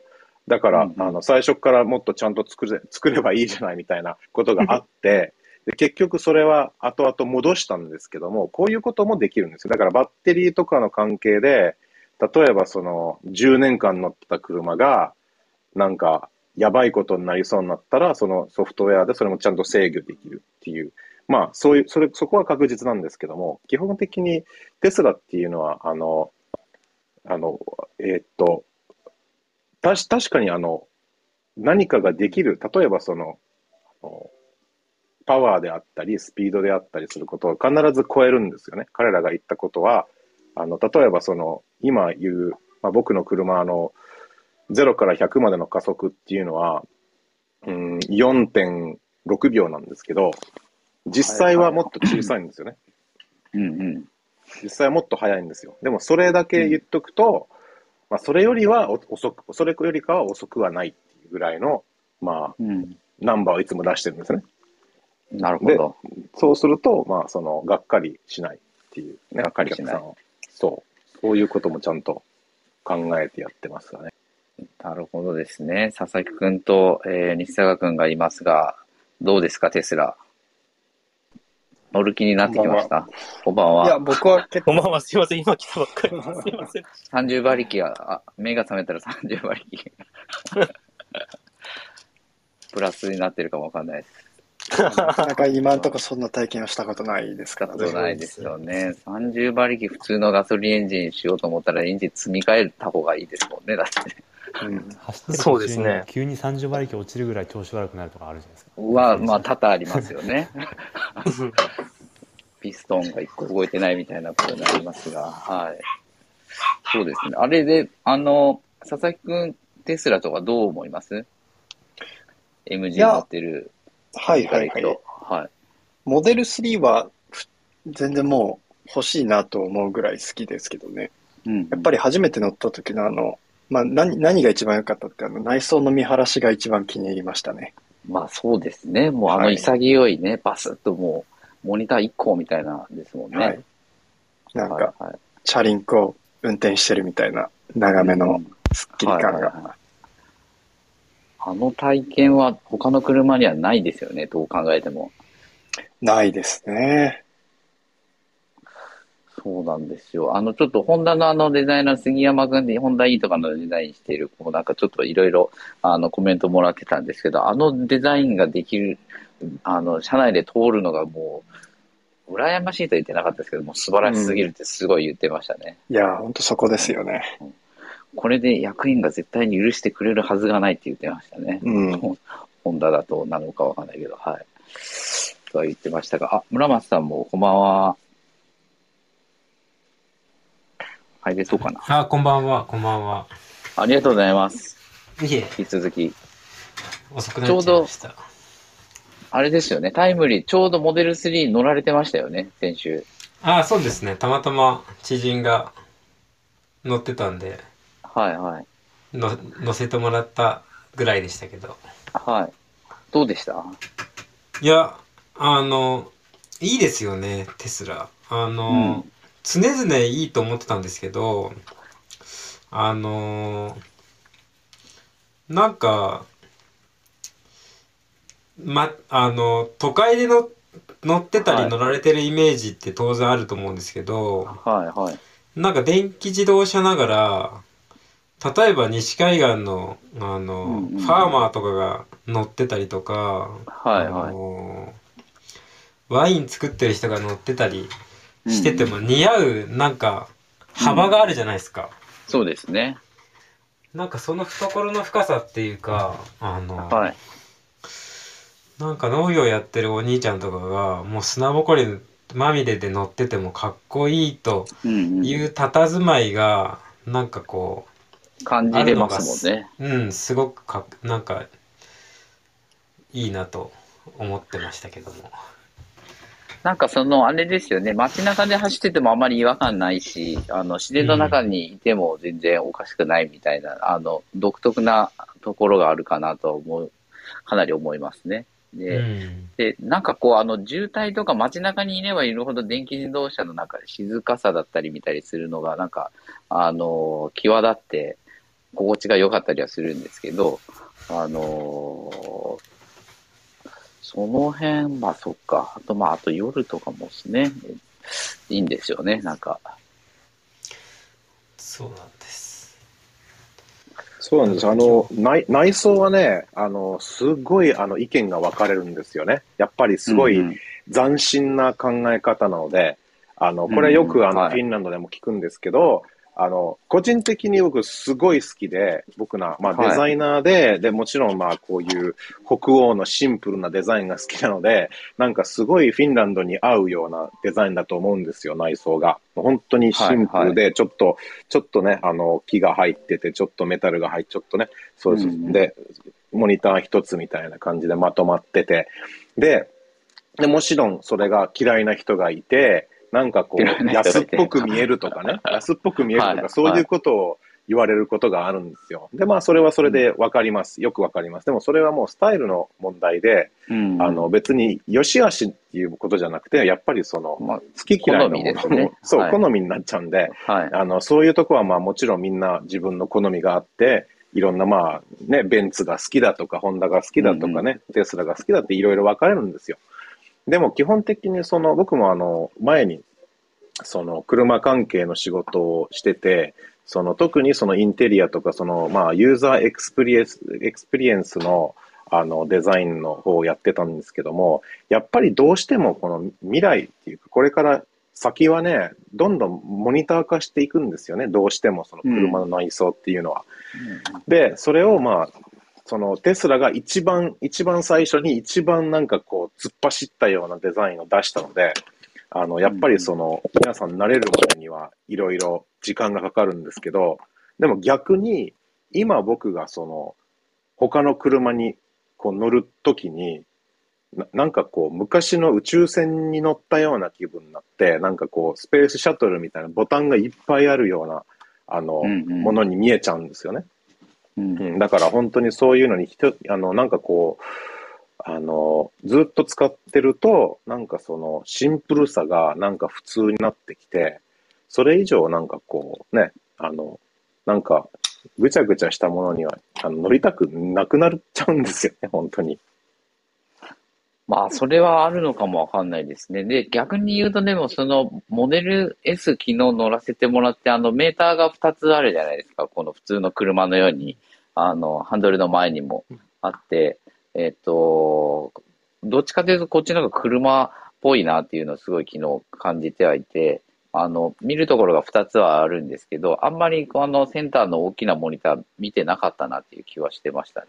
だから、うんうん、あの、最初からもっとちゃんと作れ、作ればいいじゃないみたいなことがあって、で結局それは後々戻したんですけども、こういうこともできるんですよ。だからバッテリーとかの関係で、例えばそのじゅうねんかん乗ってた車が、なんかやばいことになりそうになったら、そのソフトウェアでそれもちゃんと制御できるっていう。まあそういう、それ、そこは確実なんですけども、基本的にテスラっていうのは、あの、あの、えー、っと、たし、確かにあの、何かができる、例えばその、あのパワーであったり、スピードであったりすることを必ず超えるんですよね。彼らが言ったことは、あの、例えばその、今言う、まあ、僕の車のゼロからひゃくまでの加速っていうのは、うん、よんてんろくびょうなんですけど、実際はもっと小さいんですよね。うんうん。実際はもっと速いんですよ。でもそれだけ言っとくと、まあ、それよりは遅く、それよりかは遅くはないっていうぐらいの、まあ、うん、ナンバーをいつも出してるんですね。なるほど。そうすると、まあ、その、がっかりしないっていう、ね、がっかりしない。そう。そういうこともちゃんと考えてやってますよね。なるほどですね。佐々木くんと、えー、西坂くんがいますが、どうですか、テスラ。乗る気になってきました。こんばんは。いや、僕は結構、こんばんは、すいません、今来たばっかりです。すいません。さんじゅうばりきが、目が覚めたらさんじゅうばりき。プラスになってるかもわかんないです。なかなか今のところそんな体験をしたことないですからね。ないですよね。さんじゅうばりき普通のガソリンエンジンしようと思ったらエンジン積み替えた方がいいですもんね、だって、うん、走ってる途中に、ね、急にさんじゅうばりき落ちるぐらい調子悪くなるとかあるじゃないですか。は、まあ多々ありますよね。ピストンがいっこ動いてないみたいなことになりますが、はい。そうですね。あれで、あの、佐々木くん、テスラとかどう思います？ エムジー 乗ってる。はいはいはい、はい、モデルスリーは全然もう欲しいなと思うぐらい好きですけどね、うんうん、やっぱり初めて乗った時のあの、まあ、何, 何が一番良かったって、あの内装の見晴らしが一番気に入りましたね。まあそうですね。もうあの潔いね、はい、バスッともうモニターいっこみたいなですもんね、はい、なんか、はいはい、チャリンコを運転してるみたいな長めのスッキリ感が、うんはいはいはい、あの体験は他の車にはないですよね、どう考えても。ないですね。そうなんですよ。あのちょっとホンダのあのデザイナー杉山君でホンダ E とかのデザインしている子なんかちょっといろいろあのコメントもらってたんですけど、あのデザインができる、あの車内で通るのがもう羨ましいと言ってなかったですけど、もう素晴らしすぎるってすごい言ってましたね。うん、いや本当そこですよね。うん、これで役員が絶対に許してくれるはずがないって言ってましたね。うん、ホンダだとなのかわかんないけど、はい。とは言ってましたが、あ、村松さんもこんばんは。入れそうかな。あ、こんばんは、こんばんは。ありがとうございます。いえ。引き続き。遅くなっちゃいました。ちょうど、あれですよね、タイムリー、ちょうどモデルスリー乗られてましたよね、先週。あ、そうですね。たまたま知人が乗ってたんで。はいはい、の乗せてもらったぐらいでしたけど、はい、どうでした？いや、あのいいですよね、テスラ。あの、うん、常々いいと思ってたんですけど、あのなんか、ま、あの都会での乗ってたり乗られてるイメージって当然あると思うんですけど、はいはい、なんか電気自動車ながら例えば西海岸の、あの、うんうん、ファーマーとかが乗ってたりとか、はいはい、あのワイン作ってる人が乗ってたりしてても似合うなんか幅があるじゃないですか、うん、そうですね。なんかその懐の深さっていうか、あの、はい、なんか農業やってるお兄ちゃんとかがもう砂ぼこりまみれで乗っててもかっこいいという佇まいがなんかこう感じれますもんね。うん、すごくかなんかいいなと思ってましたけども。なんかそのあれですよね。街中で走っててもあまり違和感ないし、あの自然の中にいても全然おかしくないみたいな、うん、あの独特なところがあるかなと思う、かなり思いますね。で、うん、でなんかこうあの渋滞とか街中にいればいるほど電気自動車の中で静かさだったり見たりするのがなんかあの際立って。心地が良かったりはするんですけど、あのー、その辺、まあそっか、あとまああと夜とかもですね、いいんですよね、なんか。そうなんです。そうなんです。あの内内装はね、あのすごいあの意見が分かれるんですよね。やっぱりすごい斬新な考え方なので、あのこれよくあの、うん、はい、フィンランドでも聞くんですけど。あの個人的に僕すごい好きで、僕な、まあ、デザイナーで、はい、でもちろんまあこういう北欧のシンプルなデザインが好きなので、なんかすごいフィンランドに合うようなデザインだと思うんですよ、内装が。本当にシンプルで、はいはい、ちょっとちょっとね、あの木が入ってて、ちょっとメタルが入って、ちょっとね、そうです、うん、でモニター一つみたいな感じでまとまってて、で、でもちろんそれが嫌いな人がいて。なんかこう安っぽく見えるとかね、安っぽく見えるとか、そういうことを言われることがあるんですよ。で、まあ、それはそれで分かります。よく分かります。でも、それはもうスタイルの問題で、うん、あの別に良し悪しっていうことじゃなくて、やっぱりその、まあ、好き嫌いのものも、ね、そう、はい、好みになっちゃうんで、はい、あのそういうとこはまあもちろんみんな自分の好みがあって、いろんな、まあね、ベンツが好きだとか、ホンダが好きだとかね、うん、テスラが好きだっていろいろ分かれるんですよ。でも基本的にその僕もあの前にその車関係の仕事をしてて、その特にそのインテリアとかそのまあユーザーエクスペリエンス、エクスペリエンスのあのデザインの方をやってたんですけども、やっぱりどうしてもこの未来っていうかこれから先はね、どんどんモニター化していくんですよね。どうしてもその車の内装っていうのは。うん、で、それをまあ、そのテスラが一番、一番最初に一番なんかこう突っ走ったようなデザインを出したので、あの、やっぱりその、うん、皆さん慣れるまでにはいろいろ時間がかかるんですけど、でも逆に今僕がその、他の車にこう乗るときに、な, なんかこう昔の宇宙船に乗ったような気分になって、なんかこうスペースシャトルみたいなボタンがいっぱいあるようなあの、うんうん、ものに見えちゃうんですよね、うんうん、だから本当にそういうのにひとあのなんかこうあのずっと使ってるとなんかそのシンプルさがなんか普通になってきて、それ以上なんかこうね、あのなんかぐちゃぐちゃしたものにはあの乗りたくなくなっちゃうんですよね、本当に。まあ、それはあるのかもわかんないですね。で、逆に言うと、でも、その、モデル S 昨日乗らせてもらって、あの、メーターがふたつあるじゃないですか。この普通の車のように、あの、ハンドルの前にもあって、えっと、どっちかというと、こっちの方が車っぽいなっていうのをすごい昨日感じてはいて、あの、見るところがふたつはあるんですけど、あんまり、あの、センターの大きなモニター見てなかったなっていう気はしてましたね。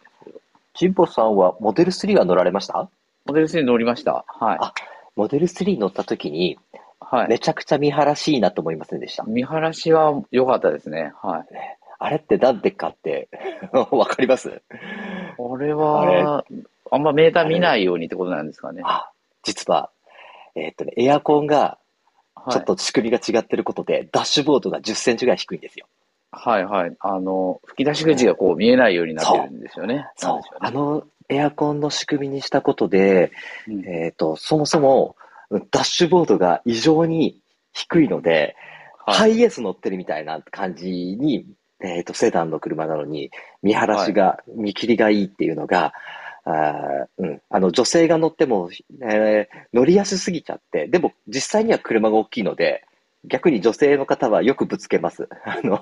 ジンポさんはモデルスリーは乗られました？モデルスリー乗りました。はい。あ、モデルスリー乗った時に、はい、めちゃくちゃ見晴らしいなと思いませんでした？見晴らしは良かったですね。はい。あれってなんでかってわかります？あれはあれあんまメーター見ないようにってことなんですかね。あ、実はえーっとね、エアコンがちょっと仕組みが違ってることで、はい、ダッシュボードがじゅっセンチぐらい低いんですよ。はいはい。あの吹き出し口がこう見えないようになってるんですよね。そう。なんでしょうね。あのエアコンの仕組みにしたことで、うん、えっと、そもそもダッシュボードが異常に低いので、はい、ハイエース乗ってるみたいな感じに、えっと、セダンの車なのに、見晴らしが、はい、見切りがいいっていうのが、あうん、あの女性が乗っても、えー、乗りやすすぎちゃって、でも実際には車が大きいので、逆に女性の方はよくぶつけます。あの、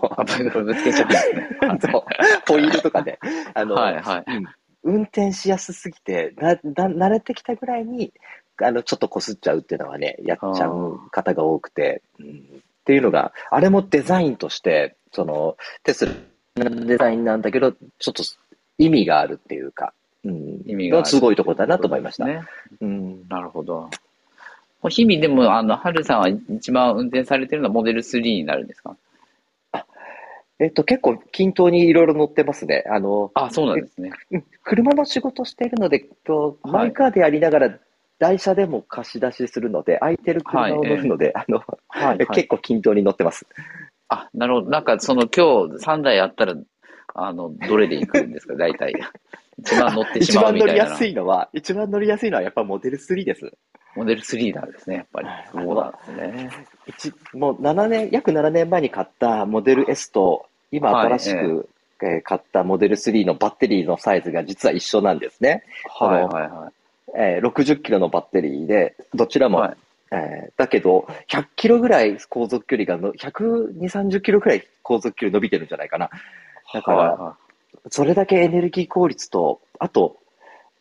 ぶつけちゃうんですね。そう。ホイールとかで。あの、はいはい。うん、運転しやすすぎてなな慣れてきたぐらいにあのちょっとこすっちゃうっていうのはね、やっちゃう方が多くて、うん、っていうのがあれもデザインとしてそのテスラのデザインなんだけどちょっと意味があるっていうか、うん、意味がすごいところだなと思いました。ね、うん、なるほど。日々でもあのハルさんは一番運転されてるのはモデルスリーになるんですか？えっと、結構均等にいろいろ乗ってますね。あの、あ、そうなんですね。車の仕事しているので、はい、マイカーでやりながら、台車でも貸し出しするので、空いてる車を乗るので、はい、あの、はいはい、結構均等に乗ってます。あ、なるほど。なんか、その、今日さんだいあったら、あの、どれで行くんですか、大体。一番乗ってしまうみたいな。一番乗りやすいのは、一番乗りやすいのはやっぱモデルスリーです。モデルスリーなんですね、やっぱり。そうなんですね。もうななねん、約ななねんまえに買ったモデル S と、今新しく買ったモデルスリーのバッテリーのサイズが実は一緒なんですね。はいはいはい。えー、ろくじゅっキロのバッテリーで、どちらも、はい、えー、だけど、ひゃっキロぐらい航続距離がの、ひゃくにじゅう、さんじゅっキロぐらい航続距離伸びてるんじゃないかな。だから、はいはい、それだけエネルギー効率と、あと、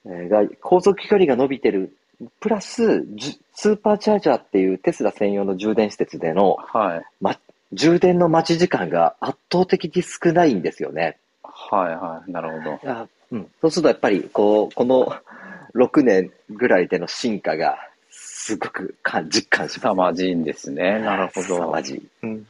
えー、が航続距離が伸びてる。プラス、スーパーチャージャーっていうテスラ専用の充電施設での、はい、ま、充電の待ち時間が圧倒的に少ないんですよね。はいはい、なるほど。あ、うん、そうするとやっぱりこう、このろくねんぐらいでの進化がすごく実感します。凄まじいんですね。なるほど。凄まじい。うん、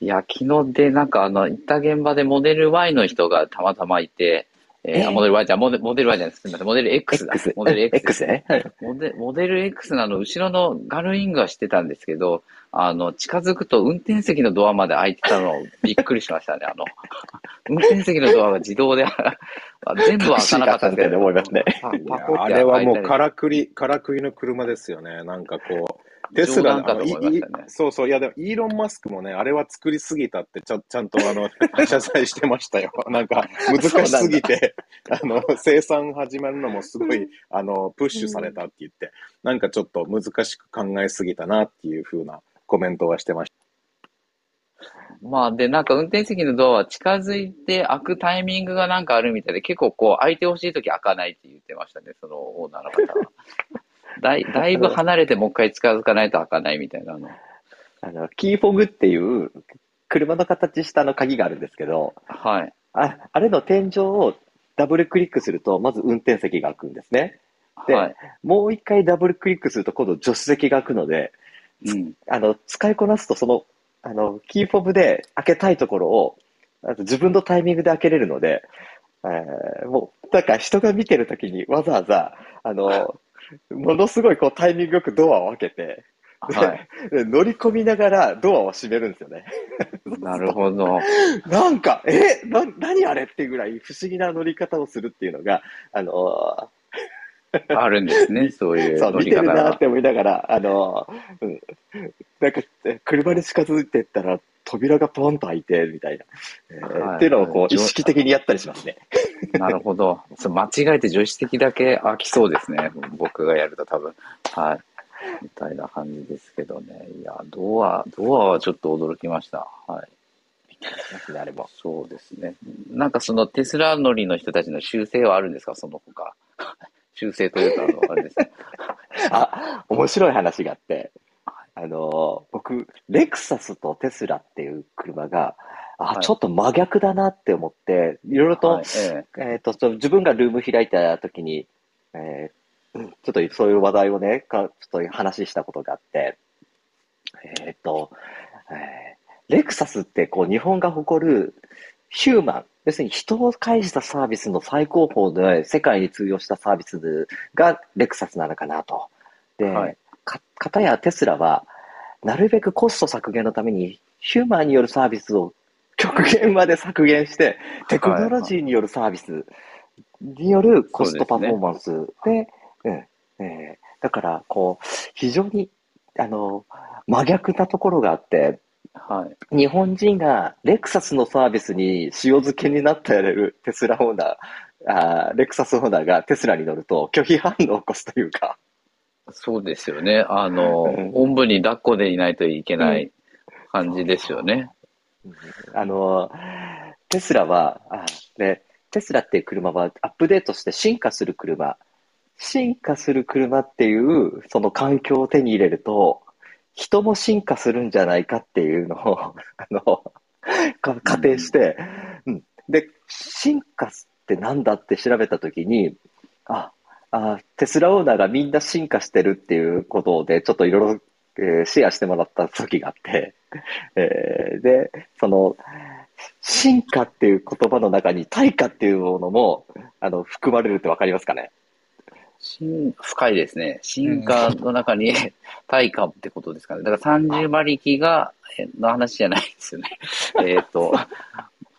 いや、昨日でなんかあの、行った現場でモデルワイの人がたまたまいて、えー、モデル Y じゃ、モデル、モデル Y じゃないです。すみません。モデル X だ。X、モデル X。X ね。モデル、モデル X のあの、後ろのガルウィングはしてたんですけど、あの、近づくと運転席のドアまで開いてたの、びっくりしましたね。あの、運転席のドアが自動で、全部は開かなかったんですけど、思いますね。あれはもう、からくり、からくりの車ですよね。なんかこう。テスラ、ね、そうそう、いやでもイーロン・マスクもね、あれは作りすぎたってちゃ、ちゃんとあの謝罪してましたよ。なんか難しすぎてあの生産始まるのもすごいあのプッシュされたって言って、うん、なんかちょっと難しく考えすぎたなっていう風なコメントはしてました。まあで、なんか運転席のドアは近づいて開くタイミングがなんかあるみたいで、結構こう開いてほしいとき開かないって言ってましたね、そのオーナーの方は。だい、だいぶ離れてもう一回近づかないと開かないみたいなの。あの、キーフォグっていう車の形したの鍵があるんですけど、はい。あ、あれの天井をダブルクリックすると、まず運転席が開くんですね。で、はい、もう一回ダブルクリックすると今度助手席が開くので、うん、あの、使いこなすとその、あの、キーフォグで開けたいところを、あと自分のタイミングで開けれるので、えー、もう、なんか人が見てるときにわざわざ、あの、ものすごいこうタイミングよくドアを開けて、はい、乗り込みながらドアを閉めるんですよね。なるほど。なんか、え、な、何あれっていうぐらい不思議な乗り方をするっていうのが、あのー、あるんですね、そういう乗り方が。そう、見てるなって思いながら、あのー、うん、なんか車に近づいていったら、扉がポンと開いてみたいな、はいえー、っていうのをこう意識的にやったりしますね。なるほど。そう、間違えて助手席だけ開きそうですね。僕がやると多分、はいみたいな感じですけどね。いやドアドアはちょっと驚きました。はい。あれもそうですね。なんかそのテスラ乗りの人たちの修正はあるんですか、その他。修正というかあれですね。あ、面白い話があって。あの僕レクサスとテスラっていう車があ、はい、ちょっと真逆だなって思っていろいろと、はいえーえー、と自分がルーム開いた時に、えー、ちょっとそういう話題をねかちょっと話したことがあって、えーとえー、レクサスってこう日本が誇るヒューマン、要するに人を介したサービスの最高峰で世界に通用したサービスがレクサスなのかなと。で、はいかたやテスラはなるべくコスト削減のためにヒューマンによるサービスを極限まで削減してテクノロジーによるサービスによるコストパフォーマンスで、うんえー、だからこう非常にあの真逆なところがあって、はい、日本人がレクサスのサービスに塩漬けになってやれるテスラオーナー、あーレクサスオーナーがテスラに乗ると拒否反応を起こすというか。そうですよね。あの、うん、おんぶに抱っこでいないといけない感じですよね。うん、あの、テスラはあ、ね、テスラっていう車はアップデートして進化する車。進化する車っていう、その環境を手に入れると、人も進化するんじゃないかっていうのを、あの、仮定して、うんうん、で、進化ってなんだって調べたときに、あ、あテスラオーナーがみんな進化してるっていうことでちょっといろいろシェアしてもらった時があって、えー、でその進化っていう言葉の中に対価っていうものもあの含まれるって分かりますかね。深いですね。進化の中に対価ってことですかね。だからさんじゅうまりきがの話じゃないですよね。えっと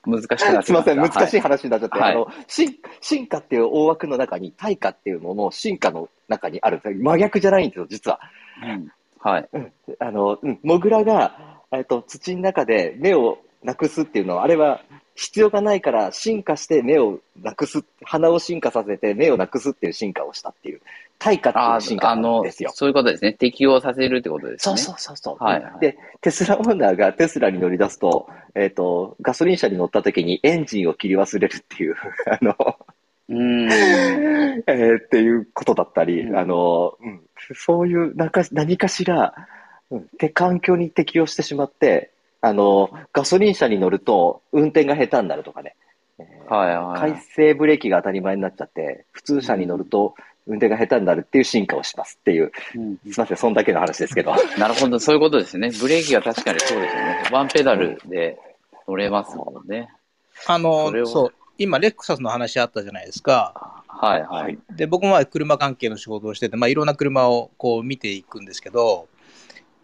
難しくなっちゃった。すみません、難しい話になっちゃって、はい、あの進化っていう大枠の中に対価っていうものを進化の中にある。真逆じゃないんですよ、実は。うん、はい。うん、あの、うん、モグラが、えっと、土の中で目をなくすっていうのは、あれは必要がないから進化して目をなくす、鼻を進化させて目をなくすっていう進化をしたっていう、対価っていう進化なんですよ。ああの、そういうことですね。適応させるってことですね。そうそうそうそう。はいはい、で、テスラオーナーがテスラに乗り出すと、えっと、ガソリン車に乗った時にエンジンを切り忘れるっていう、あの、うーんえー、っていうことだったり、うん、あの、うん、そういうなんか何かしら、うん、で環境に適応してしまって、あのガソリン車に乗ると運転が下手になるとかね、はいはい、回生ブレーキが当たり前になっちゃって普通車に乗ると運転が下手になるっていう進化をしますっていう、うん、すいませんそんだけの話ですけどなるほどそういうことですね。ブレーキが確かにそうですよね。ワンペダルで乗れますもんね。あのそれをそう今レクサスの話あったじゃないですか。はいはい。で、僕も車関係の仕事をしてて、まあ、いろんな車をこう見ていくんですけど、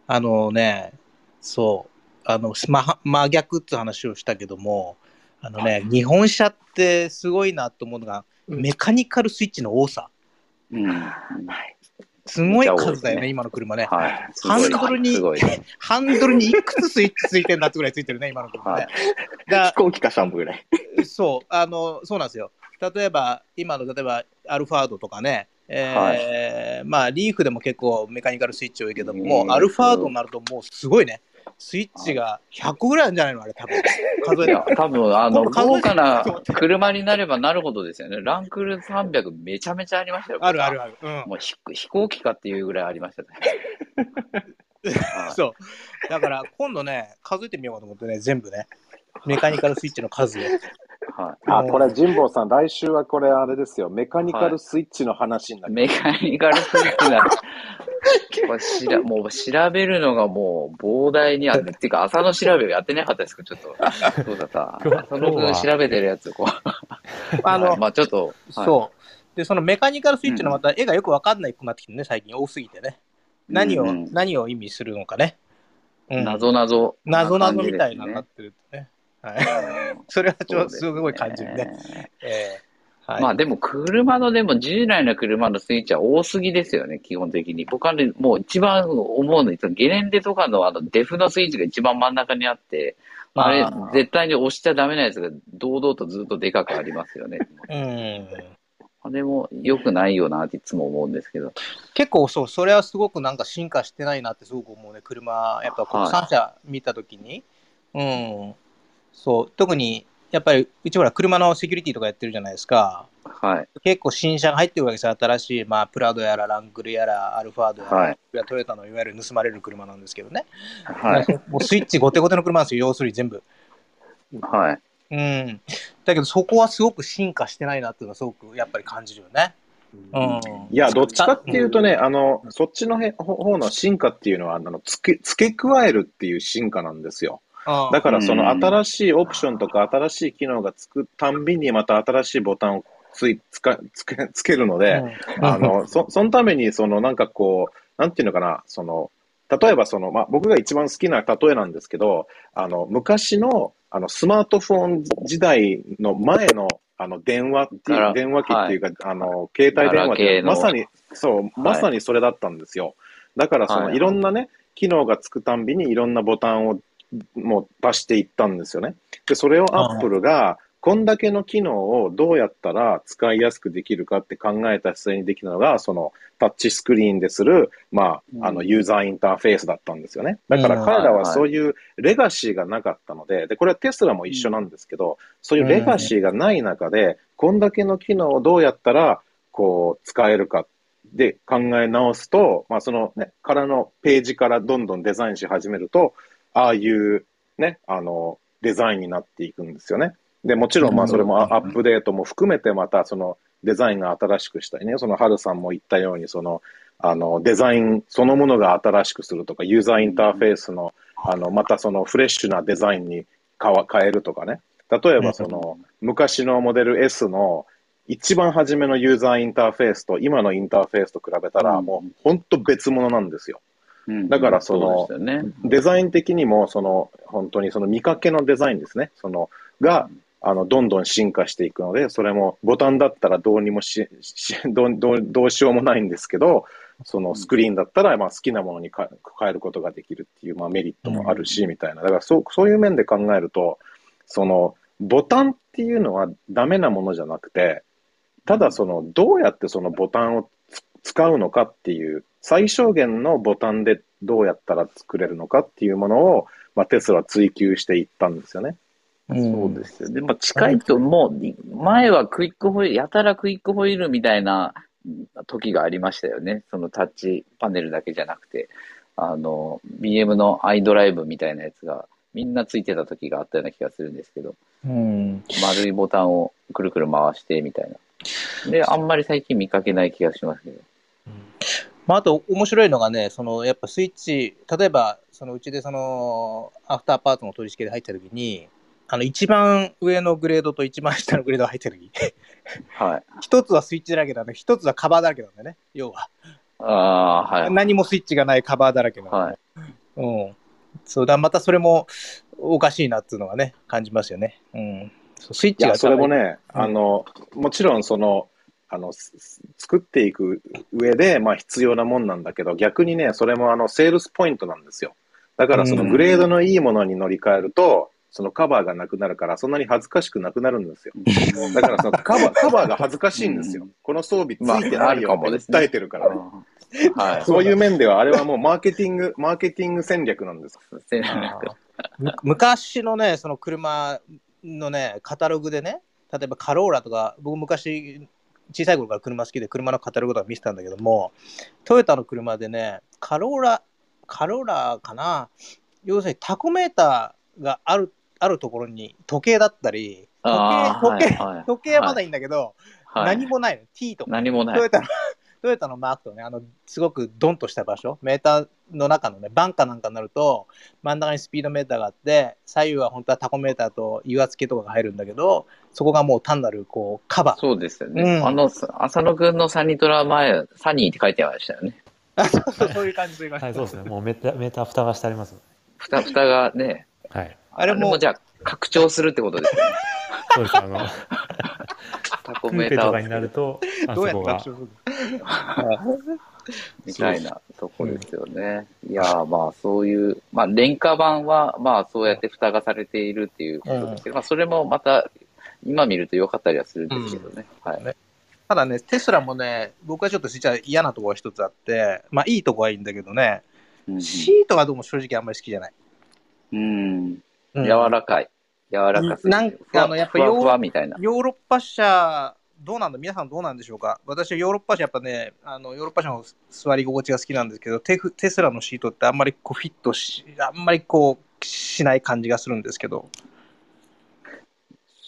あのね、そう、あの真、真逆って話をしたけども、あのね、日本車ってすごいなと思うのが、メカニカルスイッチの多さ。うん。はい。すごい数だよ ね, ね今の車ね、はい、ハンドルにハンドルにいくつスイッチついてるんだってぐらいついてるね今の車ね、はい、飛行機かシャンプーぐらいそうあのそうなんですよ。例えば今の例えばアルファードとかね、えーはい、まあリーフでも結構メカニカルスイッチ多いけども、アルファードになるともうすごいね、スイッチがひゃっこぐらいあるんじゃないのあれ多分。数えると。多分、あの、豪華な車になればなるほどですよね。ランクルさんびゃくめちゃめちゃありましたよ。あるあるある。うん、もう飛行機かっていうぐらいありましたね。そう。だから今度ね、数えてみようかと思ってね、全部ね。メカニカルスイッチの数を。はい、あ、これ、神保さん、来週はこれ、あれですよ、メカニカルスイッチの話になる、はい。メカニカルスイッチなこれしら、もう調べるのがもう膨大にあって、っていうか、朝の調べをやってなかったですけど、ちょっと、どうだった朝の分調べてるやつ、こう、あの、まあちょっと、はい、そう。で、そのメカニカルスイッチのまた絵がよく分かんないくなってきてね、最近、多すぎてね。何を、うん、何を意味するのかね。うん、謎謎。謎謎みたいなになってるってね。はい、それはちょっとすごい感じるね。えーはい、まあでも車のでも従来の車のスイッチは多すぎですよね、基本的に。僕はね、もう一番思うのに、ゲレンデとかのあのデフのスイッチが一番真ん中にあって、あれ絶対に押しちゃダメなやつが堂々とずっとでかくありますよね。うんあれも良くないよなっていつも思うんですけど。結構そう、それはすごくなんか進化してないなってすごく思うね、車。やっぱ国産車見たときに。はい、うん。そう特にやっぱりうちほら車のセキュリティとかやってるじゃないですか、はい、結構新車が入ってるわけですよ。新しい、まあ、プラドやらランクルやらアルファードやら、はい、トヨタのいわゆる盗まれる車なんですけどね、はい、もうスイッチ後手後手の車なんですよ要するに全部、はいうん、だけどそこはすごく進化してないなっていうのはすごくやっぱり感じるよね、うん、いやどっちかっていうとね、うん、あのそっちの方の進化っていうのはあの付け、付け加えるっていう進化なんですよ。だからその新しいオプションとか新しい機能がつくたんびにまた新しいボタンをついつかつけつけるので、うん、あの そ, そのためにそのなんかこうなんていうのかなその例えばその、まあ、僕が一番好きな例えなんですけどあの昔 の, あのスマートフォン時代の前のあの電話っていう電話機っていうか、はい、あの携帯電話ってまさにそうまさにそれだったんですよ。だからその、はい、いろんなね機能がつくたんびにいろんなボタンをもう出していったんですよね。でそれをアップルがこんだけの機能をどうやったら使いやすくできるかって考えた姿勢にできたのがそのタッチスクリーンでする、まあ、あのユーザーインターフェースだったんですよね。だから彼らはそういうレガシーがなかったので、でこれはテスラも一緒なんですけどそういうレガシーがない中でこんだけの機能をどうやったらこう使えるかで考え直すと、まあ、そのねからのページからどんどんデザインし始めるとああいうね、あの、デザインになっていくんですよね。で、もちろん、まあ、それもアップデートも含めて、また、その、デザインが新しくしたりね、その、ハルさんも言ったように、その、あの、デザインそのものが新しくするとか、ユーザーインターフェースの、あの、また、その、フレッシュなデザインに変えるとかね。例えば、その、昔のモデル S の、一番初めのユーザーインターフェースと、今のインターフェースと比べたら、もう、ほんと別物なんですよ。だからその、うんうんそうですよね、デザイン的にもその本当にその見かけのデザインですねそのがあのどんどん進化していくのでそれもボタンだったらどうにもししどう、どう、どうしようもないんですけどそのスクリーンだったらまあ好きなものにか変えることができるっていうまあメリットもあるしみたいなだから そ, そういう面で考えるとそのボタンっていうのはダメなものじゃなくてただそのどうやってそのボタンを使うのかっていう最小限のボタンでどうやったら作れるのかっていうものを、まあ、テスラは追求していったんですよね。そうですよね。まあ、近いともう前はクイックホイールやたらクイックホイールみたいな時がありましたよね。そのタッチパネルだけじゃなくてあの ビーエム のiDriveみたいなやつがみんなついてた時があったような気がするんですけどうん丸いボタンをくるくる回してみたいなであんまり最近見かけない気がしますけどまあ、あと面白いのがね、そのやっぱスイッチ、例えばそのうちでそのアフターパートの取り付けで入った時に、あの一番上のグレードと一番下のグレードが入ってる時はい、一つはスイッチだらけなんで一つはカバーだらけなんだよね、要は。あ、はい、何もスイッチがないカバーだらけなんで、はい、うん、そうだ、またそれもおかしいなっていうのがね感じますよね、うん、スイッチがいやそれもね、うん、あのもちろんそのあの作っていく上で、まあ、必要なもんなんだけど、逆にねそれもあのセールスポイントなんですよ。だからそのグレードのいいものに乗り換えると、うん、そのカバーがなくなるからそんなに恥ずかしくなくなるんですよ。だからそのカバー、カバーが恥ずかしいんですよ。この装備ついてないよって訴えてるからね。はい、そういう面ではあれはもうマーケティングマーケティング戦略なんです。戦略。昔のねその車のねカタログでね、例えばカローラとか、僕昔小さい頃から車好きで車のカタログとか見てたんだけども、トヨタの車でねカローラカローラかな、要するにタコメーターがあるあるところに時計だったり、時計、時計、はいはい、時計はまだいいんだけど、はい、何もないの T とか、ね、トヨタのトヨタのマークとね、あのすごくドンとした場所、メーターの中のねバンカーなんかになると真ん中にスピードメーターがあって、左右は本当はタコメーターと油圧計とかが入るんだけど、そこがもう単なるこうカバー。そうですよね、うん、あの浅野くんのサニトラ前サニーって書いてありましたよね。そうそう、そういう感じで、はい、そうですね、もうメーター、メーター蓋がしてあります。蓋、蓋がね、はい、あれも、あれもじゃあ拡張するってことですね。そうです、あのタコメーターとかになると、どうやって拡張するみたいなとこですよね。うん、いやー、まあそういう、まあ廉価版はまあそうやって蓋がされているっていうことですけど、うん、まあそれもまた今見ると良かったりはするんですけどね。うん、はい、ただね、テスラもね、僕はちょっと実は嫌なところが一つあって、まあいいとこはいいんだけどね、うん、シートがどうも正直あんまり好きじゃない。うん、柔らかい。柔らかすぎる。なんかあのやっぱりヨーロッパ車、どうなんだ、皆さんどうなんでしょうか。私はヨーロッパ車、やっぱね、あのヨーロッパ車の座り心地が好きなんですけど、テフ、テスラのシートってあんまりこうフィットし、あんまりこうしない感じがするんですけど。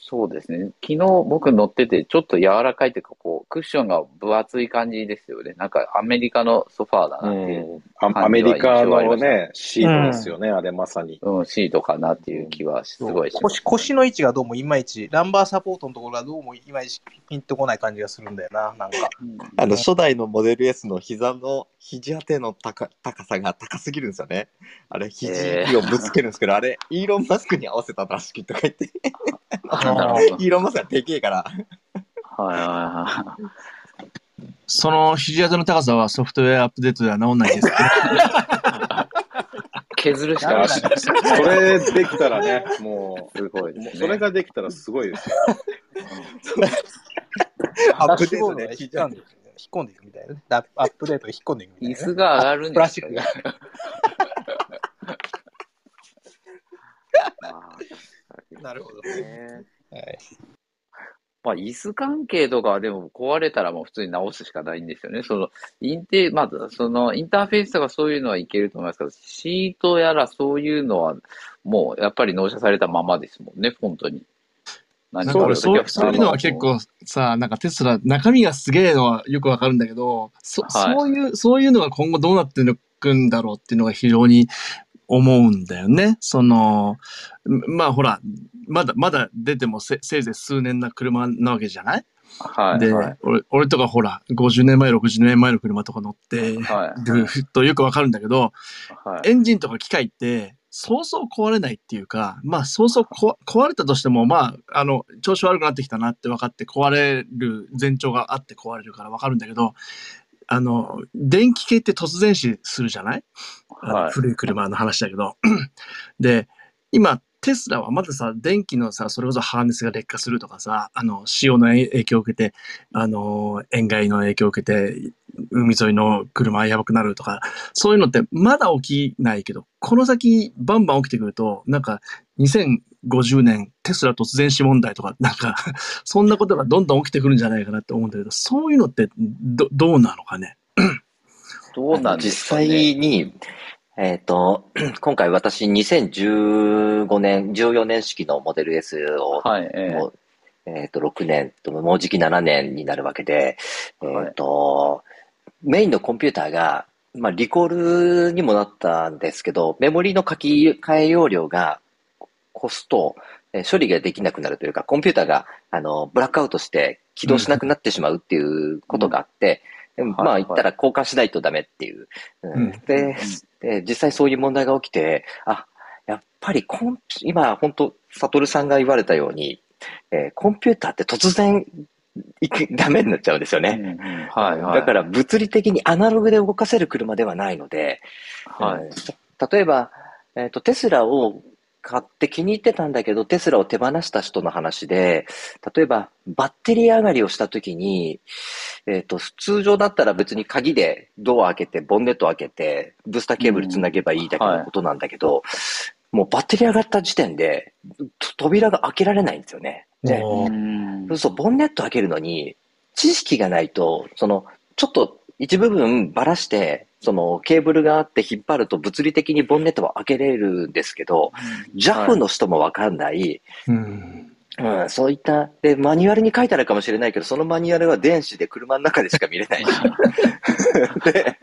そうですね。昨日僕乗ってて、ちょっと柔らかいというか、こう、クッションが分厚い感じですよね。なんかアメリカのソファーだなっていう感じは、うん。アメリカのね、シートですよね、うん、あれまさに。うん、シートかなっていう気はすごいします、ね、腰。腰の位置がどうもいまいち、ランバーサポートのところがどうもいまいちピンとこない感じがするんだよな、なんか。あの、初代のモデル S の膝の、肘当ての 高, 高さが高すぎるんですよね。あれ、肘をぶつけるんですけど、えー、あれ、イーロン・マスクに合わせたらしきとか言って。イーロンマスクがでけえからはいはいはい、その肘当ての高さはソフトウェアアップデートでは直んないです削るしかない。それできたらね、もうすごいですね。それができたらすごいですよアップデートで引っ込んでいくみたいなね、アップデートで引っ込んでいくみたいな、椅子が上がるんですよね、プラスチックがなるほどね。はい。まあ椅子関係とかはでも壊れたらもう普通に直すしかないんですよね。そのインテ、まあそのインターフェースとかそういうのはいけると思いますけど、シートやらそういうのはもうやっぱり納車されたままですもんね、本当に。なんか俺そういうのは結構さ、なんかテスラ中身がすげえのはよくわかるんだけど、そ、はい、そういうそういうのが今後どうなっていくんだろうっていうのが非常に思うんだよね。そのまあほらまだまだ出ても せ, せいぜい数年な車なわけじゃない、はい、で、はい、俺, 俺とかほらごじゅうねんまえろくじゅうねんまえの車とか乗ってる、はい、とよくわかるんだけど、はい、エンジンとか機械ってそうそう壊れないっていうか、まあそうそうこ壊れたとしても、まああの調子悪くなってきたなって分かって壊れる前兆があって壊れるから分かるんだけど、あの電気系って突然死するじゃない、はい、古い車の話だけどで今テスラはまださ電気のさそれこそハーネスが劣化するとかさ、あの潮の影響を受けて、あの塩害の影響を受けて海沿いの車やばくなるとか、そういうのってまだ起きないけど、この先バンバン起きてくると、なんかにせんごじゅうねんテスラ突然死問題とか、なんかそんなことがどんどん起きてくるんじゃないかなって思うんだけど、そういうのって ど, どうなのかねどうなんですかね。実際にえっと、今回私にせんじゅうごねん、じゅうよねん式のモデル S を、はい、もう、えっと、ろくねんと、もうじきななねんになるわけで、はい、えっと、メインのコンピューターが、まあ、リコールにもなったんですけど、メモリの書き換え容量がコスト、処理ができなくなるというか、コンピューターがあのブラックアウトして起動しなくなってしまうっていうことがあって、うん、まあ言ったら交換しないとダメっていう、うん、で、で実際そういう問題が起きて、あ、やっぱりコン今本当サトルさんが言われたように、えー、コンピューターって突然ダメになっちゃうんですよね、うんはいはい、だから物理的にアナログで動かせる車ではないので、はいうん、例えば、えーと、テスラを買って気に入ってたんだけどテスラを手放した人の話で、例えばバッテリー上がりをした時に、えーと、通常だったら別に鍵でドア開けてボンネット開けてブースターケーブルつなげばいいだけのことなんだけど、うんはい、もうバッテリー上がった時点で扉が開けられないんですよね。でそうそうボンネット開けるのに知識がないと、そのちょっと一部分ばらしてそのケーブルがあって引っ張ると物理的にボンネットは開けれるんですけど、うん、ジャフ の人も分かんない、はいうんうん、そういったでマニュアルに書いてあるかもしれないけど、そのマニュアルは電子で車の中でしか見れないで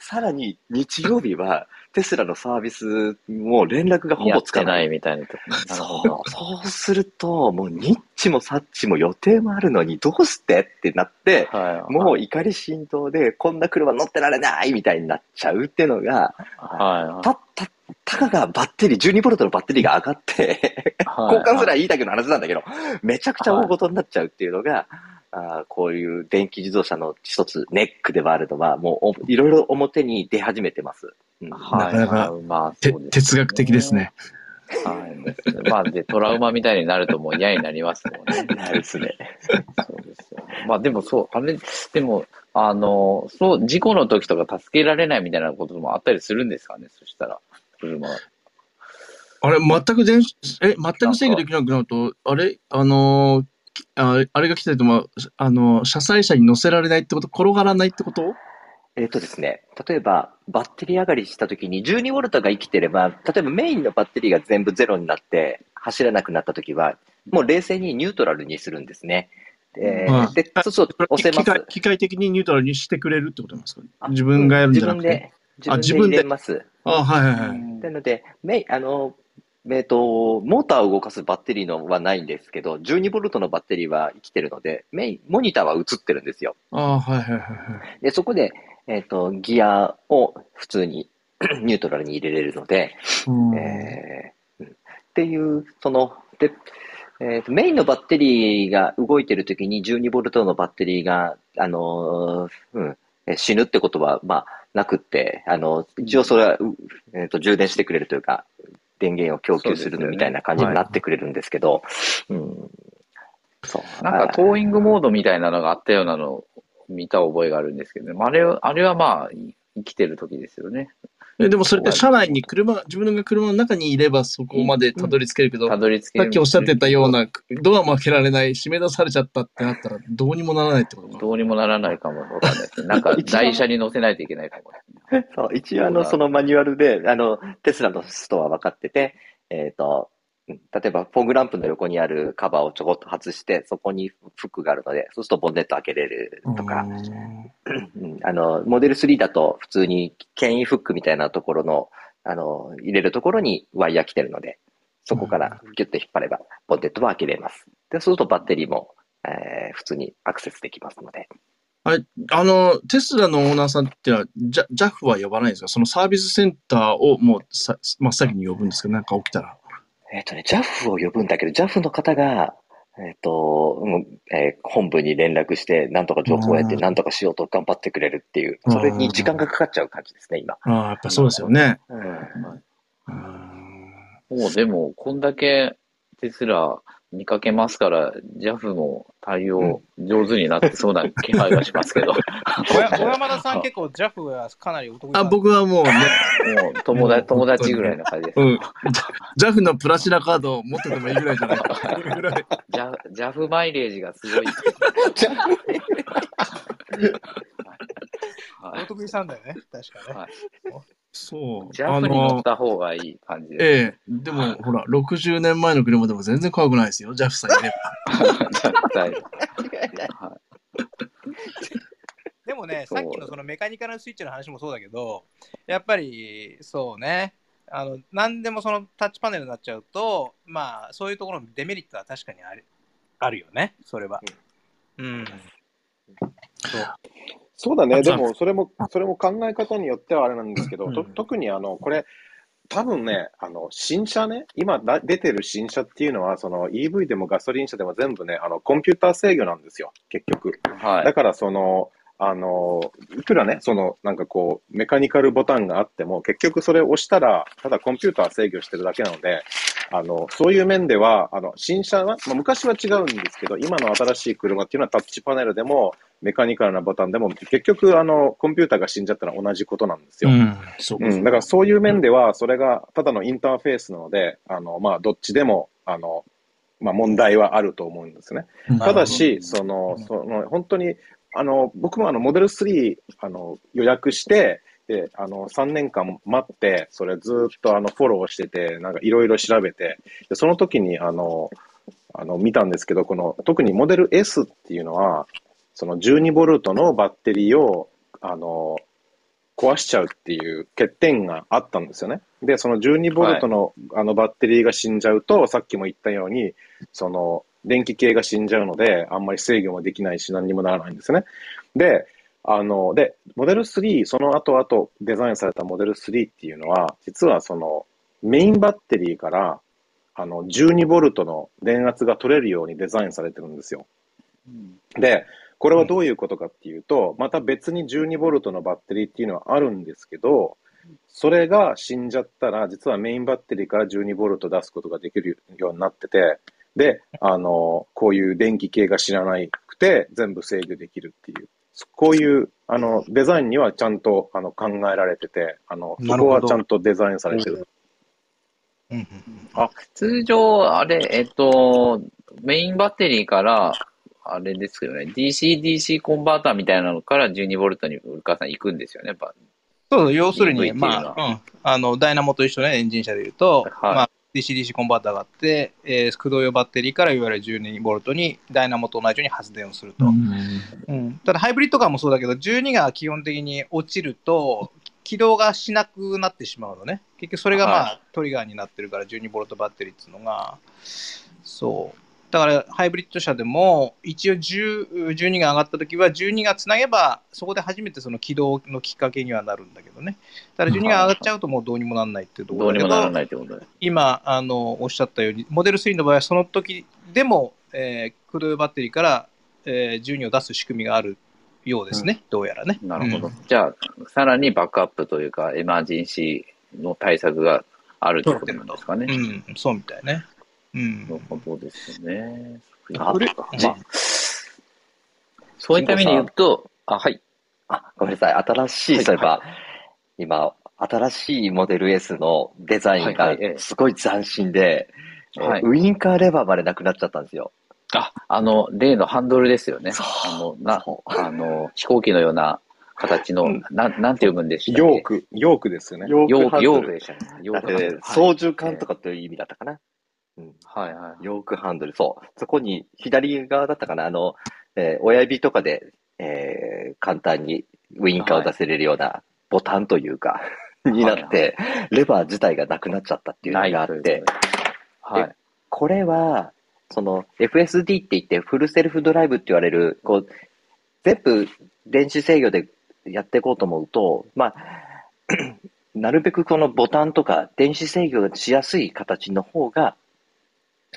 さらに日曜日はテスラのサービスも連絡がほぼつかないみたいなとそう、そうするともうニッチもサッチも予定もあるのにどうしてってなって、はい、もう怒り心頭でこんな車乗ってられないみたいになっちゃうっていうのが、はい、たったたかがバッテリーじゅうにボルトのバッテリーが上がって交換すらいいだけの話なんだけど、めちゃくちゃ大事になっちゃうっていうのが、あ、こういう電気自動車の一つネックではあるのは、もういろいろ表に出始めてます、うん、なかなか、まあそうですね、哲学的ですね、はい、まあでトラウマみたいになるともう嫌になりますもんねなるっすねそうですよ。まあでもそうあれでもあのそう事故の時とか助けられないみたいなこともあったりするんですかね。そしたら車あれ全く全え全く制御できなくなるとあれあのーあれが来てると、まあ、あの車載車に乗せられないってこと、転がらないってこと。えーとですね、例えばバッテリー上がりしたときにじゅうにボルトが生きてれば、例えばメインのバッテリーが全部ゼロになって走らなくなったときはもう冷静にニュートラルにするんですね。えーうん、でそうそう押せます。機械、機械的にニュートラルにしてくれるってことなんですか、ね、自分がやるんじゃなくて、うん、自分で自分で入れます。あ、はいはいはい、なのでメイあのえー、とモーターを動かすバッテリーのはないんですけど、じゅうにボルトのバッテリーは生きてるので、メインモニターは映ってるんですよ。あ、はいはいはいはい、でそこで、えー、とギアを普通にニュートラルに入れれるので、うんえー、っていうそので、えー、とメインのバッテリーが動いてるときにじゅうにボルトのバッテリーが、あのーうん、死ぬってことは、まあ、なくって、あの一応それは、えー、と充電してくれるというか電源を供給するみたいな感じになってくれるんですけど、う、ねはいうん、そうなんかトーイングモードみたいなのがあったようなのを見た覚えがあるんですけど、ね、あれは、あれはまあ生きてる時ですよね。でもそれって車内に車自分が車の中にいればそこまでたどり着けるけど、うん、たどり着ける。さっきおっしゃってたようなドアも開けられない、締め出されちゃったってなったらどうにもならないってことか。どうにもならないかもわかんないですね。なんか台車に乗せないといけないかも。そう一応あのそのマニュアルであのテスラのストア分かってて、えっと例えばフォグランプの横にあるカバーをちょこっと外してそこにフックがあるので、そうするとボンネット開けれるとか、あのモデルスリーだと普通に牽引フックみたいなところの、あの入れるところにワイヤー来てるので、そこからギュッと引っ張ればボンネットは開けれます。でそうするとバッテリーも、えー、普通にアクセスできますので。あれあのテスラのオーナーさんってのは ジャフ は呼ばないんですか。そのサービスセンターをもうさ真っ先に呼ぶんですけど、なんか起きたらえっとね、ジャフ を呼ぶんだけど、ジャフ の方が、えっと、えー、本部に連絡して、なんとか情報をやって、なんとかしようと頑張ってくれるっていう、それに時間がかかっちゃう感じですね、今。ああ、やっぱそうですよね。うんうん、もうでも、こんだけテスラ見かけますから、ジャフ も対応上手になってそうな気配がしますけど。小山田さん結構 ジャフ はかなりお得意なんですか。あ、僕はもうね。もう友達、友達ぐらいの感じです、うん、ジャフ のプラチナカードを持っててもいいぐらいじゃないかジャフ マイレージがすごいお得意さんだよね、確かね、はい、そうジャフ に乗った方がいい感じです、ええ、でもほらろくじゅうねんまえの車でも全然怖くないですよ、ジャフ さんいれば違いない、はいでもね、さっきのそのメカニカルスイッチの話もそうだけど、やっぱりそうね、あの何でもそのタッチパネルになっちゃうと、まあそういうところのデメリットは確かにある、あるよね、それは。うん。うん、そう。そうだね。でもそれもそれも考え方によってはあれなんですけど、うん、と特にあのこれ多分ね、あの新車ね、今だ出てる新車っていうのはその イーブイ でもガソリン車でも全部ね、あのコンピューター制御なんですよ、結局。はい、だからそのあのいくらね、そのなんかこうメカニカルボタンがあっても結局それを押したらただコンピューター制御してるだけなので。あのそういう面ではあの新車は、まあ、昔は違うんですけど今の新しい車っていうのはタッチパネルでもメカニカルなボタンでも結局あのコンピューターが死んじゃったら同じことなんですよ、うんそうですねうん、だからそういう面ではそれがただのインターフェースなのであの、まあ、どっちでもあの、まあ、問題はあると思うんですね、うん、ただしそのその本当にあの僕もあのモデルスリーあの予約してであのさんねんかん待ってそれずっとあのフォローしててなんかいろいろ調べてでその時にあのあの見たんですけどこの特にモデル S っていうのはそのじゅうにボルトのバッテリーをあの壊しちゃうっていう欠点があったんですよね。でそのじゅうにボルト の、はい、あのバッテリーが死んじゃうとさっきも言ったようにその電気系が死んじゃうのであんまり制御もできないし何にもならないんですね。であのでモデルスリーその後々デザインされたモデルスリーっていうのは実はそのメインバッテリーからあのじゅうにボルトの電圧が取れるようにデザインされてるんですよ、うん、でこれはどういうことかっていうと、うん、また別にじゅうにボルトのバッテリーっていうのはあるんですけどそれが死んじゃったら実はメインバッテリーからじゅうにボルト出すことができるようになっててであのこういう電気系が知らなくて全部制御できるっていうこういうあのデザインにはちゃんとあの考えられててあのそこはちゃんとデザインされてる、うんうんうん、あ通常あれえっとメインバッテリーからあれですけどね ディーシーディーシー コンバーターみたいなのからじゅうにボルトにウルカさん行くんですよねやっぱそう要するに、まあうん、あのダイナモと一緒ねエンジン車でいうと、はいまあ、ディーシーディーシー コンバーターがあって、えー、駆動用バッテリーからいわゆるじゅうにボルトにダイナモと同じように発電をすると、うんうん、ただハイブリッドカーもそうだけどじゅうにが基本的に落ちると起動がしなくなってしまうのね結局それが、まあはい、トリガーになってるからじゅうにボルトバッテリーっていうのがそうだからハイブリッド車でも一応じゅうにが上がったときはじゅうにがつなげばそこで初めてその起動のきっかけにはなるんだけどねただじゅうにが上がっちゃうともうどうにもならないっていうところだけど、どうにもならないってことだね、今あのおっしゃったようにモデルスリーの場合はその時でも、えー、駆動バッテリーから、えー、じゅうにを出す仕組みがあるようですね、うん、どうやらねなるほど、うん、じゃあさらにバックアップというかエマージェンシーの対策があるってことなんですかねうん、そうみたいねうん、そうですね。あれか、まあ、そういった意味で言うと、あ、はい。あ、ごめんなさい。新しい、はい、そういえば、はい、今、新しいモデル S のデザインがすごい斬新で、はいはい、ウインカーレバーまでなくなっちゃったんですよ。はい、あ、あの、例のハンドルですよね。あの、な、あの、飛行機のような形の、うん、な, なんて読むんでしたっけ？ヨーク、ヨークですよね。ヨーク、ヨークでしたね。ヨーク、だって、操縦桿とかという意味だったかな。うん、はいはい。ヨークハンドル。そう。そこに、左側だったかなあの、えー、親指とかで、えー、簡単にウインカーを出せれるようなボタンというか、はい、になって、はいはい、レバー自体がなくなっちゃったっていうのがあって、はい。これは、その、エフエスディー って言って、フルセルフドライブって言われる、こう、全部電子制御でやっていこうと思うと、まあ、なるべくこのボタンとか、電子制御がしやすい形の方が、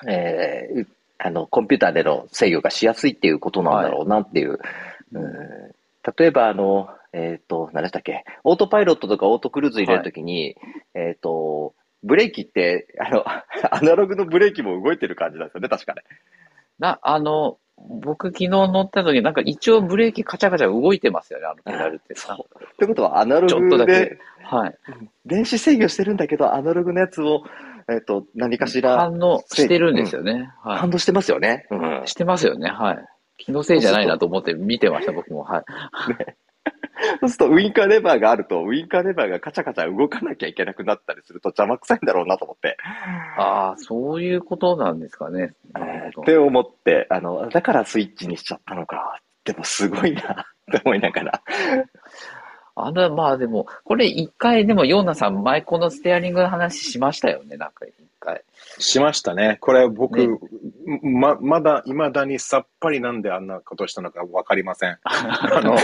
えー、あのコンピューターでの制御がしやすいっていうことなんだろうなっていう、はい、うん例えばあの、えー、と何でしたっけオートパイロットとかオートクルーズ入れるときに、はいえー、とブレーキってあのアナログのブレーキも動いてる感じなんですよね確かねなあの僕昨日乗ったときなんか一応ブレーキカチャカチャ動いてますよねあのペダルってさということはアナログで、はい、電子制御してるんだけどアナログのやつをえっと、何かしら反応してるんですよね、うんはい、反応してますよね、うん、してますよねはい気のせいじゃないなと思って見てました僕もはい、ね、そうするとウインカーレバーがあるとウインカーレバーがカチャカチャ動かなきゃいけなくなったりすると邪魔くさいんだろうなと思ってああそういうことなんですかね、えー、って思ってあのだからスイッチにしちゃったのかでもすごいなって思いながらあの、まあでも、これ一回、でも、ヨーナさん、前このステアリングの話しましたよね、なんか一回。しましたね。これ僕、ね、ま、まだ、いまだにさっぱりなんであんなことしたのかわかりません。あの、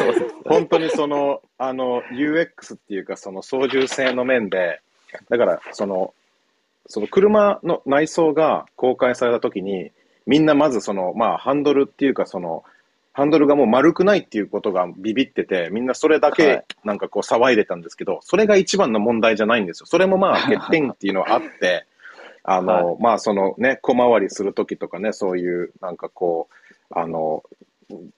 本当にその、あの、ユーエックス っていうか、その操縦性の面で、だから、その、その車の内装が公開されたときに、みんなまずその、まあ、ハンドルっていうか、その、ハンドルがもう丸くないっていうことがビビってて、みんなそれだけなんかこう騒いでたんですけど、はい、それが一番の問題じゃないんですよ。それもまあ欠点っていうのはあって、あの、はい、まあそのね、小回りするときとかね、そういうなんかこう、あの、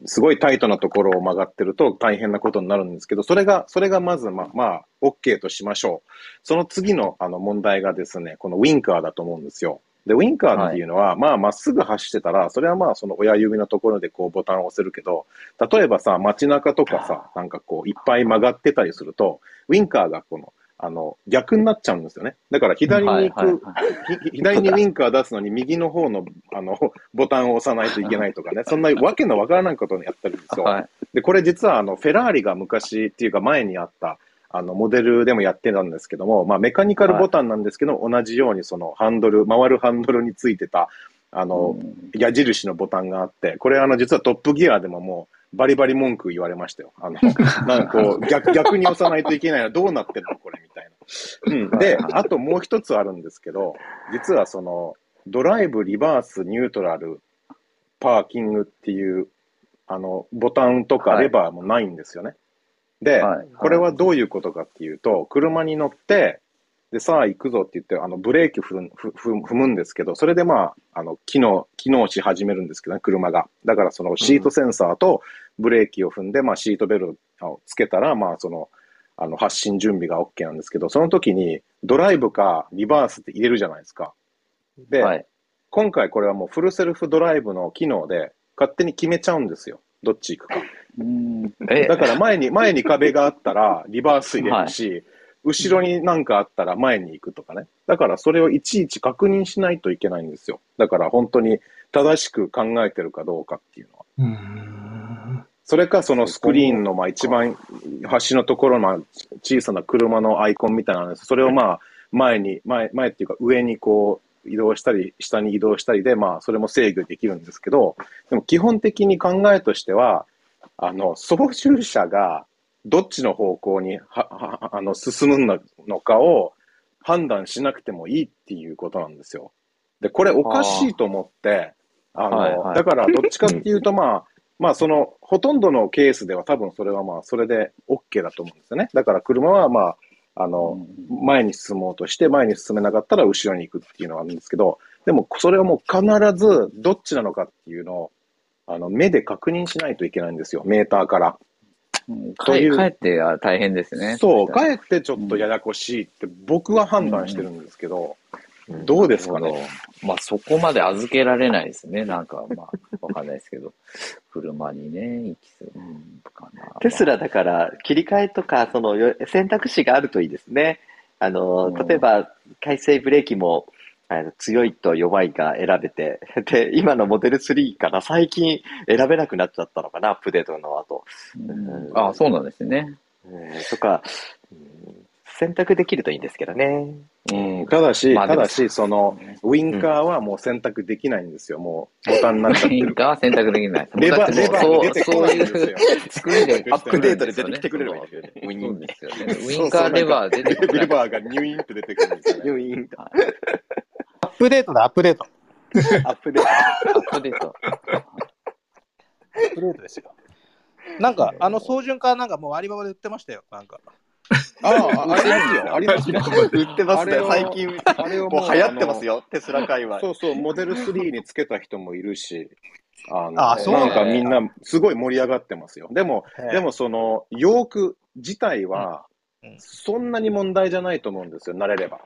すごいタイトなところを曲がってると大変なことになるんですけど、それが、それがまずまあ、まあ、OK としましょう。その次のあの問題がですね、このウィンカーだと思うんですよ。で、ウィンカーっていうのは、はい、まあ、まっすぐ走ってたら、それはまあ、その親指のところでこうボタンを押せるけど、例えばさ、街中とかさ、なんかこう、いっぱい曲がってたりすると、ウィンカーがこの、あの、逆になっちゃうんですよね。だから左に行く、はいはいはい、左にウィンカー出すのに、右の方の、あの、ボタンを押さないといけないとかね、そんなわけのわからないことをやってるんですよ。はい、で、これ実は、あの、フェラーリが昔っていうか前にあった、あの、モデルでもやってたんですけども、まあ、メカニカルボタンなんですけど、はい、同じようにそのハンドル、回るハンドルについてた、あの、うん、矢印のボタンがあって、これあの、実はトップギアでももう、バリバリ文句言われましたよ。あの、なんかこう、逆、逆に押さないといけないのはどうなってんのこれみたいな。うん。で、あともう一つあるんですけど、実はその、ドライブ、リバース、ニュートラル、パーキングっていう、あの、ボタンとかレバーもないんですよね。はいで、はいはい、これはどういうことかっていうと、車に乗って、で、さあ行くぞって言って、あの、ブレーキ踏む、踏むんですけど、それでまあ、あの、機能、機能し始めるんですけどね、車が。だからそのシートセンサーとブレーキを踏んで、うん、まあシートベルトをつけたら、まあその、あの、発進準備が OK なんですけど、その時にドライブかリバースって入れるじゃないですか。で、はい、今回これはもうフルセルフドライブの機能で勝手に決めちゃうんですよ。どっち行くか。うんえだから前に、前に壁があったらリバース入れるし、はい、後ろになんかあったら前に行くとかね。だからそれをいちいち確認しないといけないんですよ。だから本当に正しく考えてるかどうかっていうのは。うんそれかそのスクリーンのまあ一番端のところの小さな車のアイコンみたいなのです。それをまあ前に、前、前っていうか上にこう、移動したり、下に移動したりで、まあ、それも制御できるんですけど、でも基本的に考えとしては、あの、操縦者がどっちの方向にははあの進むのかを判断しなくてもいいっていうことなんですよ。で、これおかしいと思って、あの、はいはい、だからどっちかっていうと、まあ、まあ、その、ほとんどのケースでは多分それはまあ、それで OK だと思うんですよね。だから車はまあ、あの、前に進もうとして、前に進めなかったら後ろに行くっていうのがあるんですけど、でもそれはもう必ずどっちなのかっていうのを、あの、目で確認しないといけないんですよ、メーターから。うん、というかえって大変ですね。そう、かえってちょっとややこしいって僕は判断してるんですけど、うん、どうですかね。まあそこまで預けられないですね、なんかまあ、わかんないですけど。車にね、行きするかな。テスラだから、切り替えとか、その選択肢があるといいですね。あの、例えば、回生ブレーキも、あの強いと弱いが選べて、で、今のモデルスリーから最近選べなくなっちゃったのかな、アップデートの後。うんあ、そうなんですね。とか、選択できるといいんですけどね。うん、ただし、まあ、ただし、その、ウィンカーはもう選択できないんですよ。うん、もう、ボタンになっちゃってる。ウィンカーは選択できない。レバー、レバーに出てこないんですよ。そういう、アップデートで出てきてくれるわけですよね。ウィンですよね。ウィンカー、レバー出てくる。レバーがニュインって出てくるんですよね。ニュイン。アップデートだ、アップデート。アップデート。アップデート。アップデートですよ。なんか、あの、操縦かなんかもうアリババで売ってましたよ。なんか。ああ、ありますよ。ありますよ。売ってますね。最近、あれをもう流行ってますよ。テスラ界隈。そうそう、モデルスリーにつけた人もいるし、あの、あそうなんかみんなすごい盛り上がってますよ。でも、でもその、ヨーク自体は、そんなに問題じゃないと思うんですよ。慣れれば。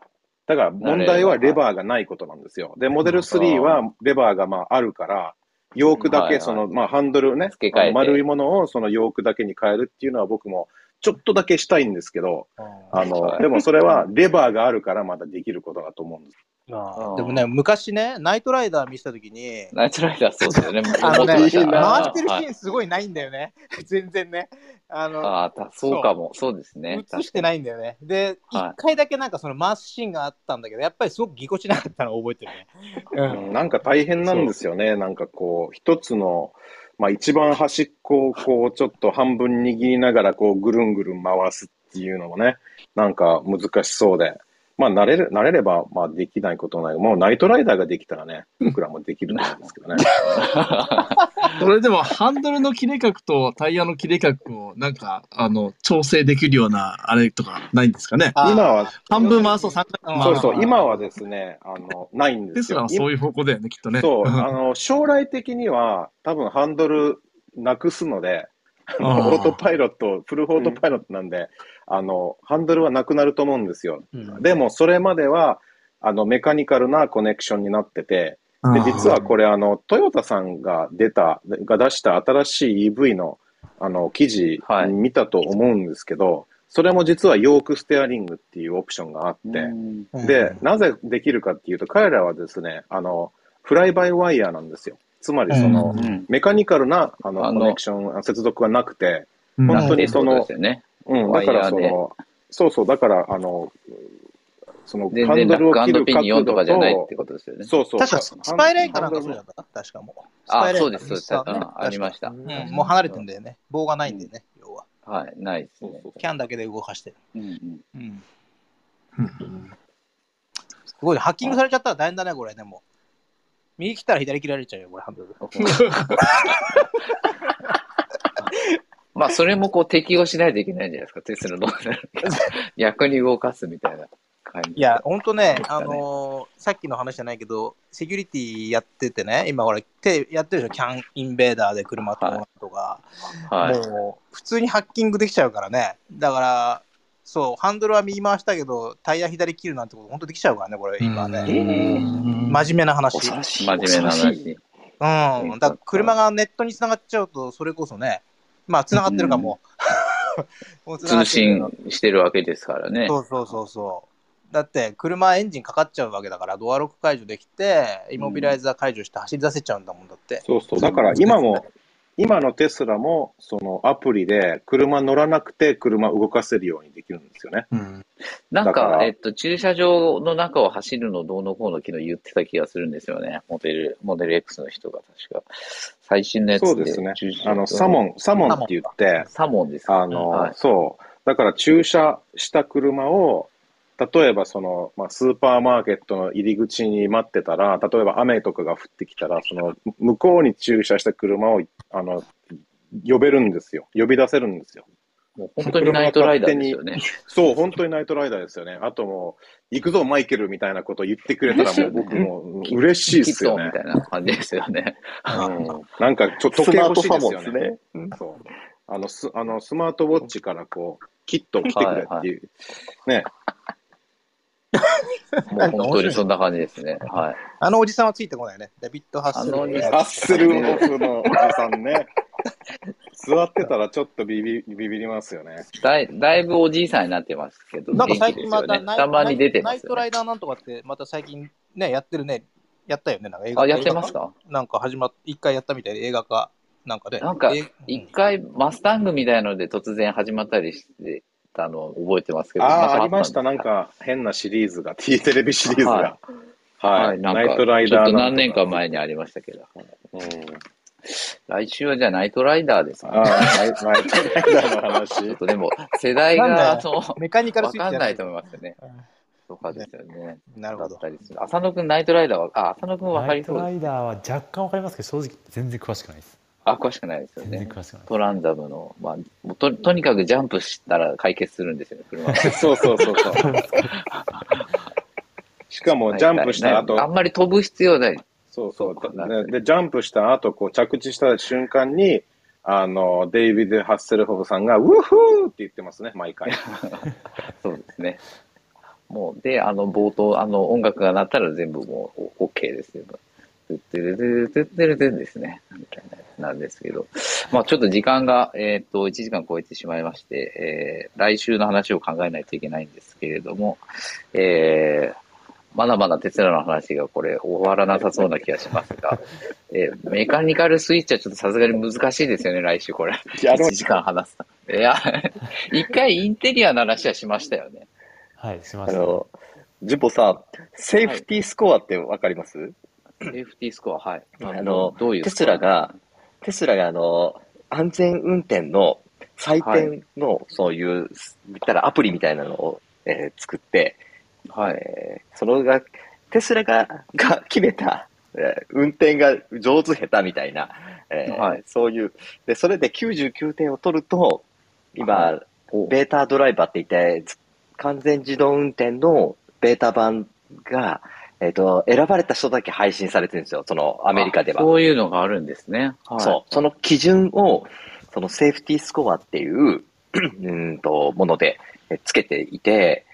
だから問題はレバーがないことなんですよ。で、モデルスリーはレバーがまああるから、ヨークだけその、まあハンドルね、丸いものをそのヨークだけに変えるっていうのは僕も、ちょっとだけしたいんですけど、あのでもそれはレバーがあるからまだできることだと思うんです。あでもね、昔ね、ナイトライダー見せたときに、ナイトライダー、そうだよね、あのね回ってるシーンすごいないんだよね、はい、全然ね、あのあそうかも、そうですね、映してないんだよね、で、いっかいだけなんかその回すシーンがあったんだけど、やっぱりすごくぎこちなかったのを覚えてるね、うん、なんか大変なんですよね、なんかこう、一つの、まあ、一番端っこをこうちょっと半分握りながら、こう、ぐるんぐるん回すっていうのもね、なんか難しそうで。まあ、慣れる、慣れれば、まあ、できないことない。もう、ナイトライダーができたらね、僕らもできるんですけどね。それでも、ハンドルの切れ角とタイヤの切れ角を、なんか、あの、調整できるような、あれとか、ないんですかね。今は、半分回そう、さんかい回そうそう、今はですね、あの、ないんですよ。ですから、そういう方向だよね、きっとね。そう、あの、将来的には、多分、ハンドルなくすので、オートパイロット、フルオートパイロットなんで、うん、あのハンドルはなくなると思うんですよ、うん、でもそれまではあのメカニカルなコネクションになってて、で実はこれあのトヨタさんが出たが出した新しい イーブイ の、 あの記事見たと思うんですけど、はい、それも実はヨークステアリングっていうオプションがあって、でなぜできるかっていうと、彼らはですね、あのフライバイワイヤーなんですよ。つまりその、うん、メカニカルなあのあのコネクション、接続がなくて、本当にその、うん、だからその、そうそう、だから、あの、その、ハンドルを切る角度と、そうそう、確かスパイラインかなんかそうじゃなかった？確かもう。あ、そうです、そうです。ありました。もう離れてんだよね。棒がないんだよね、要は。はい、ないですね。キャンだけで動かしてる。うん。すごい、ハッキングされちゃったら大変だね、これ、でも。右来たら左切られちゃうよ、これ、ハンドル。まあ、それもこう適用しないといけないんじゃないですか、テスラの逆に動かすみたいな感じ。いや、ほんとね、あのー、さっきの話じゃないけど、セキュリティやっててね、今、ほら、手やってるでしょ、キャンインベーダーで車とか、はいはい、もう、普通にハッキングできちゃうからね、だから、そう、ハンドルは右回したけど、タイヤ左切るなんてこと、ほんとできちゃうからね、これ、今ね。真面目な話。真面目な話。うん、だから車がネットにつながっちゃうと、それこそね、まあ、つながってるかも。もうつながってるかも。通信してるわけですからね。そうそうそうそう。だって、車エンジンかかっちゃうわけだから、ドアロック解除できて、イモビライザー解除して走り出せちゃうんだもんだって。そうそう。だから今も、今のテスラも、そのアプリで、車乗らなくて、車動かせるようにできるんですよね。うん、なんか、えっと、駐車場の中を走るのどうのこうの昨日言ってた気がするんですよね。モデル、モデル X の人が確か。最新のやつで。そうですね。あの、サモン、サモンって言って、サモンですか、ね、あの、はい、そう。だから駐車した車を、例えばその、まあ、スーパーマーケットの入り口に待ってたら、例えば雨とかが降ってきたら、その向こうに駐車した車をあの呼べるんですよ。呼び出せるんですよ。もう本当にナイトライダーですよね。そう、本当にナイトライダーですよね。あともう、行くぞマイケルみたいなことを言ってくれたら、もう僕も嬉しいですよね。みたいな感じですよね。うん、なんかちょっと時計欲しいですよね。そう。あのス、あのスマートウォッチからこう、キッと来てくれっていう。はいはい、ね。もう本当にそんな感じですね。はい。あのおじさんはついてこないね。ダビッド・ハッセル。ハッセルオフのおじさんね。座ってたらちょっとビビ、ビビりますよね。だい、だいぶおじいさんになってますけど。なんか最近また、たまに出てますよね。ナイトライダーなんとかって、また最近ね、やってるね。やったよね。なんか映画化。あ、やってますか？なんか始まっ、一回やったみたいで映画化。なんかね。なんか、一回マスタングみたいので突然始まったりして。あの覚えてますけど、あありました、なんか変なシリーズが、T テレビシリーズが、はい、ナイトライダー。ちょっと何年か前にありましたけど、来週はじゃあ、ナイトライダーですかね。ナイトライダーの話。ちょっとでも、世代がメカニカルすぎて分かんないと思いますよね。とかですよね。なるほど。浅野君、ナイトライダーは、あ、浅野君分かりそうです。ナイトライダーは若干分かりますけど、正直、全然詳しくないです。あ、詳しくないですよね。トランザムの、まあ、と、とにかくジャンプしたら解決するんですよね、車は。そうそうそうそう。しかも、ジャンプした後。あんまり飛ぶ必要ない。そうそう。で、ジャンプした後、こう、着地した瞬間に、あの、デイビッド・ハッセルホフさんが、ウーフーって言ってますね、毎回。そうですね。もう、で、あの、冒頭、あの、音楽が鳴ったら全部もう、OK ですよ。てってるてってるてんですね。なんですけど。まあちょっと時間が、えっと、いちじかん超えてしまいまして、えー、来週の話を考えないといけないんですけれども、えー、まだまだテスラの話がこれ終わらなさそうな気がしますが、えー、メカニカルスイッチはちょっとさすがに難しいですよね、来週これ。いちじかん話す。いや、一回インテリアの話はしましたよね。はい、しました。あの、ジュポさん、セーフティースコアってわかります？セーフティースコア、はい。あの、どういうテスラが、テスラがあの、安全運転の採点の、はい、そういう、言ったらアプリみたいなのを、えー、作って、はい、えー、そのがテスラが、が決めた、えー、運転が上手下手みたいな、えーはい、そういうで、それできゅうじゅうきゅうてんを取ると今、はい、ベータドライバーって言って完全自動運転のベータ版が、えーと、選ばれた人だけ配信されてるんですよ、そのアメリカでは。そういうのがあるんですね、はい、そうその基準をそのセーフティースコアっていううんとものでつけていて、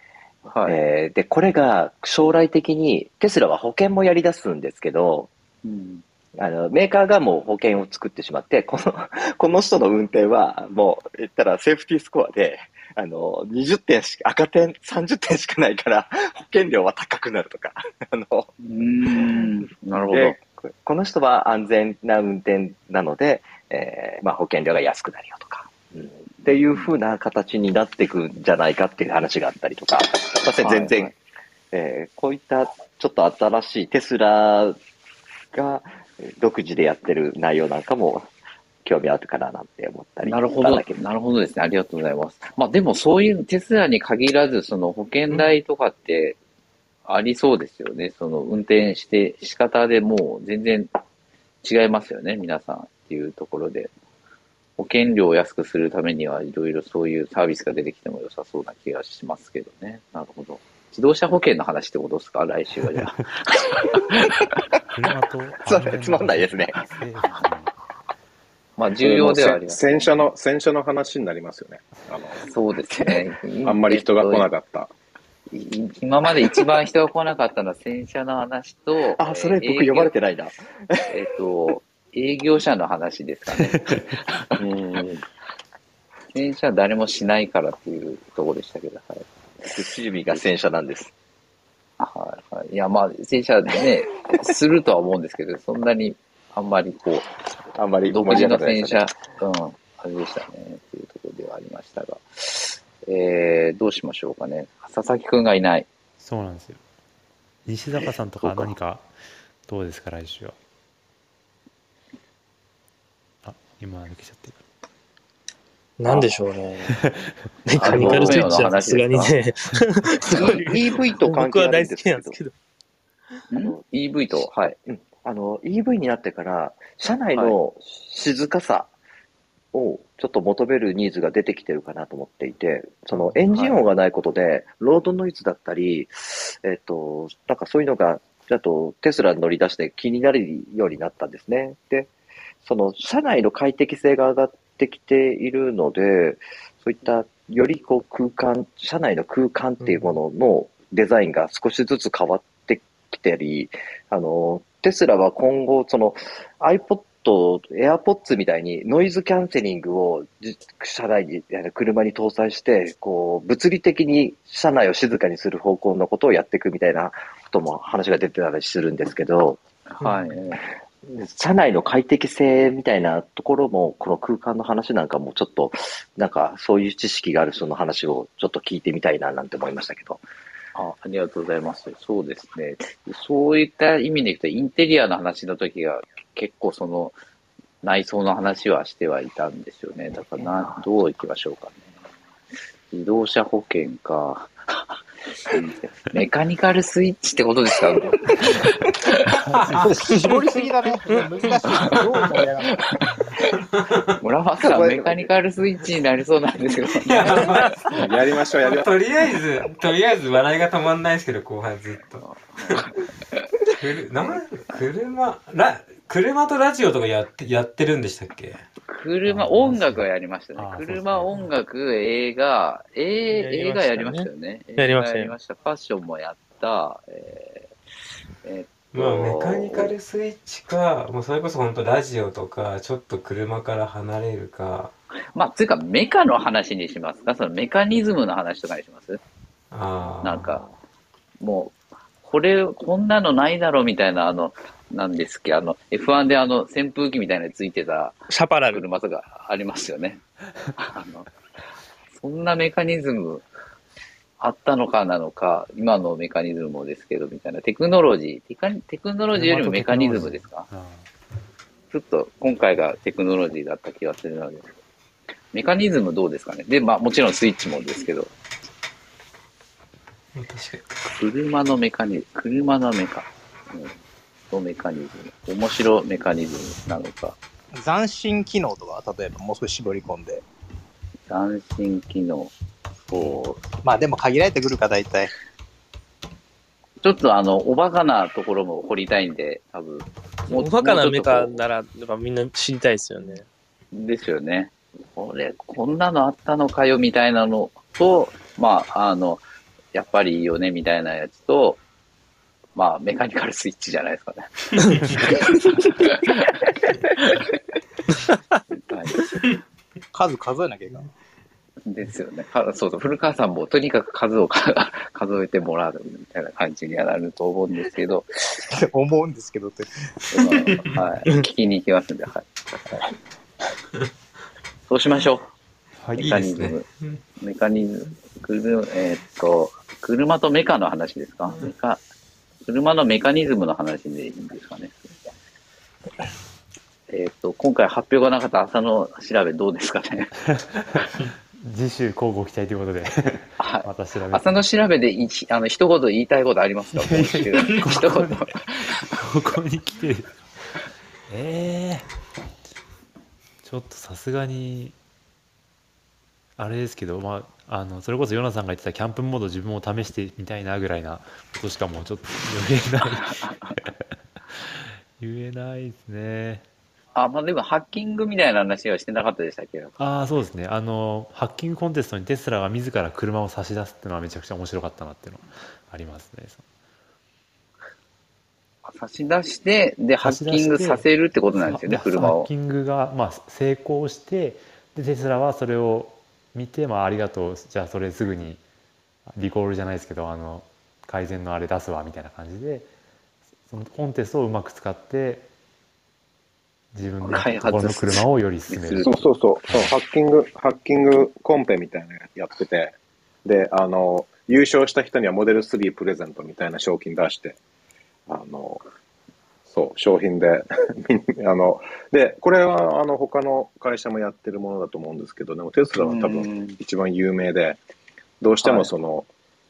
はい、えー、でこれが将来的にテスラは保険もやりだすんですけど、うん、あのメーカーがもう保険を作ってしまって、この、この人の運転はもう言ったらセーフティースコアであのにじゅってんしか赤点さんじゅってんしかないから保険料は高くなるとかあのうーん、なるほど、この人は安全な運転なので、えーまあ、保険料が安くなるよとか。うん、っていう風な形になっていくんじゃないかっていう話があったりとか、まあ、全然、はいはい、えー、こういったちょっと新しいテスラが独自でやってる内容なんかも興味あるかななんて思ったり。なるほど、なるほどですね、ありがとうございます。まあでもそういうテスラに限らず、その保険代とかってありそうですよね、うん、その運転して仕方でもう全然違いますよね、皆さんっていうところで。保険料を安くするためにはいろいろそういうサービスが出てきても良さそうな気がしますけどね。なるほど。自動車保険の話ってことですか、来週はじゃあ。車とつまんないですね。まあ重要ではあります。洗車の洗車の話になりますよね。あのそうですね。あんまり人が来なかった。今まで一番人が来なかったのは洗車の話と。あ、それ僕呼ばれてないな。えっと。営業者の話ですかね。洗車誰もしないからっていうところでしたけど、はい。趣味が洗車なんです。はいはい。いや、まあ、洗車ね、するとは思うんですけど、そんなにあんまりこう、あんまり独自の洗車、うん、あれでしたね、っていうところではありましたが、えー、どうしましょうかね。佐々木くんがいない。そうなんですよ。西坂さんとか何か、どうですか、来週は。今抜けちゃってる。なんでしょうね。メカニカルスイッチはさすがにね。イーブイ と関係あるんですけど。僕は大好きなんですけど。イーブイ と、はい。うん、あの、イーブイ になってから、車内の静かさをちょっと求めるニーズが出てきてるかなと思っていて、そのエンジン音がないことで、ロードノイズだったり、はい、えっと、なんかそういうのが、ちょっとテスラに乗り出して気になるようになったんですね。で、その車内の快適性が上がってきているので、そういったよりこう空間、車内の空間っていうもののデザインが少しずつ変わってきたり、あの、テスラは今後、その iPod、AirPods みたいにノイズキャンセリングを車内に、車に搭載して、こう、物理的に車内を静かにする方向のことをやっていくみたいなことも話が出てたりするんですけど、はい。車内の快適性みたいなところも、この空間の話なんかもちょっと、なんかそういう知識がある人の話をちょっと聞いてみたいななんて思いましたけど。あ、ありがとうございます。そうですね。そういった意味でいくと、インテリアの話の時が結構その内装の話はしてはいたんですよね。だからな、どういきましょうかね。自動車保険か。メカニカルスイッチってことですか。絞りすぎだね。難しい。どうもやらない。村松さんメカニカルスイッチになりそうなんですけど。やりましょうやりましょう。とりあえずとりあえず笑いが止まんないですけど、後半ずっと。車ラ車とラジオとかやってやってるんでしたっけ？車音楽はやりましたね。車音楽映画映画やりましたよね。やりました。ファッションもやった。えーえー、っまあメカニカルスイッチか、もうそれこそ本当ラジオとかちょっと車から離れるか。まあつうかメカの話にしますか、そのメカニズムの話とかにします。ああ、なんかもうこれこんなのないだろうみたいな、あのなんですっけ、あの エフワン であの扇風機みたいなのついてたシャパラル車とかありますよね。あのそんなメカニズムあったのかなのか、今のメカニズムもですけどみたいな、テクノロジーテカテクノロジーよりもメカニズムですか。ちょっと今回がテクノロジーだった気がするので、メカニズムどうですかね。で、まあもちろんスイッチもですけど、確かに車のメカニズム、車のメカ、うん、メカニズム、面白メカニズムなのか。斬新機能とか、例えばもう少し絞り込んで斬新機能、まあでも限られてくるか、大体ちょっとあのおバカなところも掘りたいんで、多分おバカなメカならみんな知りたいですよね。ですよね。これこんなのあったのかよみたいなのと、まああのやっぱりいいよねみたいなやつと、まあメカニカルスイッチじゃないですかね。数数えなきゃいけないですよね。そうそう、古川さんもとにかく数を数えてもらうみたいな感じにはなると思うんですけど思うんですけどって、はい、聞きに行きますんで、はい、そうしましょう。メカニズム、いいですね、メカニズム、えー、っと車とメカの話ですか。メカ車のメカニズムの話でいいんですかね。えー、っと今回発表がなかった朝の調べどうですかね。次週交互期待ということでまた調べ、朝の調べでいあの一言言いたいことありますか。もう一言ここに来てえー、ちょっとさすがにあれですけど、まあ、あのそれこそヨナさんが言ってたキャンプモード自分も試してみたいなぐらいなことしかもうちょっと言えない言えないですね。あ、まあ、でもハッキングみたいな話はしてなかったでしたっけ。ああ、そうですね。あのハッキングコンテストにテスラが自ら車を差し出すっていうのはめちゃくちゃ面白かったなっていうのはありますね。差し出してでハッキングさせるってことなんですよね、車を。ハッキングが、まあ、成功してでテスラはそれを見て、まあ、ありがとう、じゃあそれすぐにリコールじゃないですけど、あの改善のあれ出すわみたいな感じで、そのコンテストをうまく使って自分のところの車をより進める。そうそうそう、ハッキングハッキングコンペみたいなのやってて、であの優勝した人にはモデルスリープレゼントみたいな賞金出して、あのそう商品であのでこれはあの他の会社もやってるものだと思うんですけど、でもテスラは多分一番有名で、どうしてもその、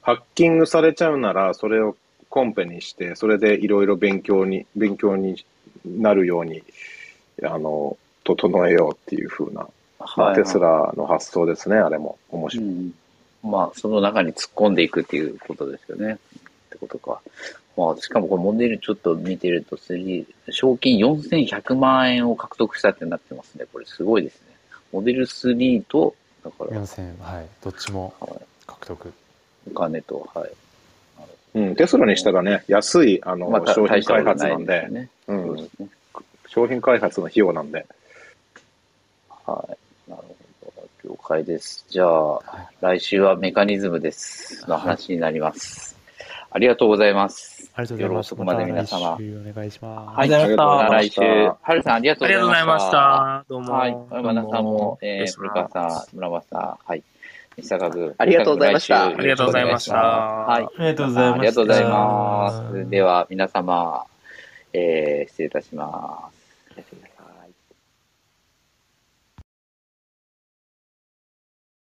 はい、ハッキングされちゃうならそれをコンペにして、それでいろいろ勉強に勉強になるようにあの整えようっていう風な、はいはい、テスラの発想ですね。あれも面白い、うん、まあその中に突っ込んでいくっていうことですよね。ってことか。まあしかもこれモデルちょっと見てるとスリー賞金よんせんひゃくまんえんを獲得したってなってますね。これすごいですね。モデルスリーとだからよんせん、はい、どっちも獲得、はい、お金と、はい、うん、テスラにしたらね、安いあの、まあ、商品開発なんで、ね、うん、そうですね、商品開発の費用なんで。はい。なるほど。了解です。じゃあ、はい、来週はメカニズムです。の話になります。はい、ありがとうございます。ありがとうございます。夜遅くまで皆様。また来週お願いします。はい。ありがとうございました。来週、はるさんありがとうございました。どうも。はい。山田さんも、えー、古川さん、村場さん、はい。西坂君、ありがとうございました。ありがとうございました。はい。ありがとうございました。ありがとうございます。では、皆様、えー、失礼いたします。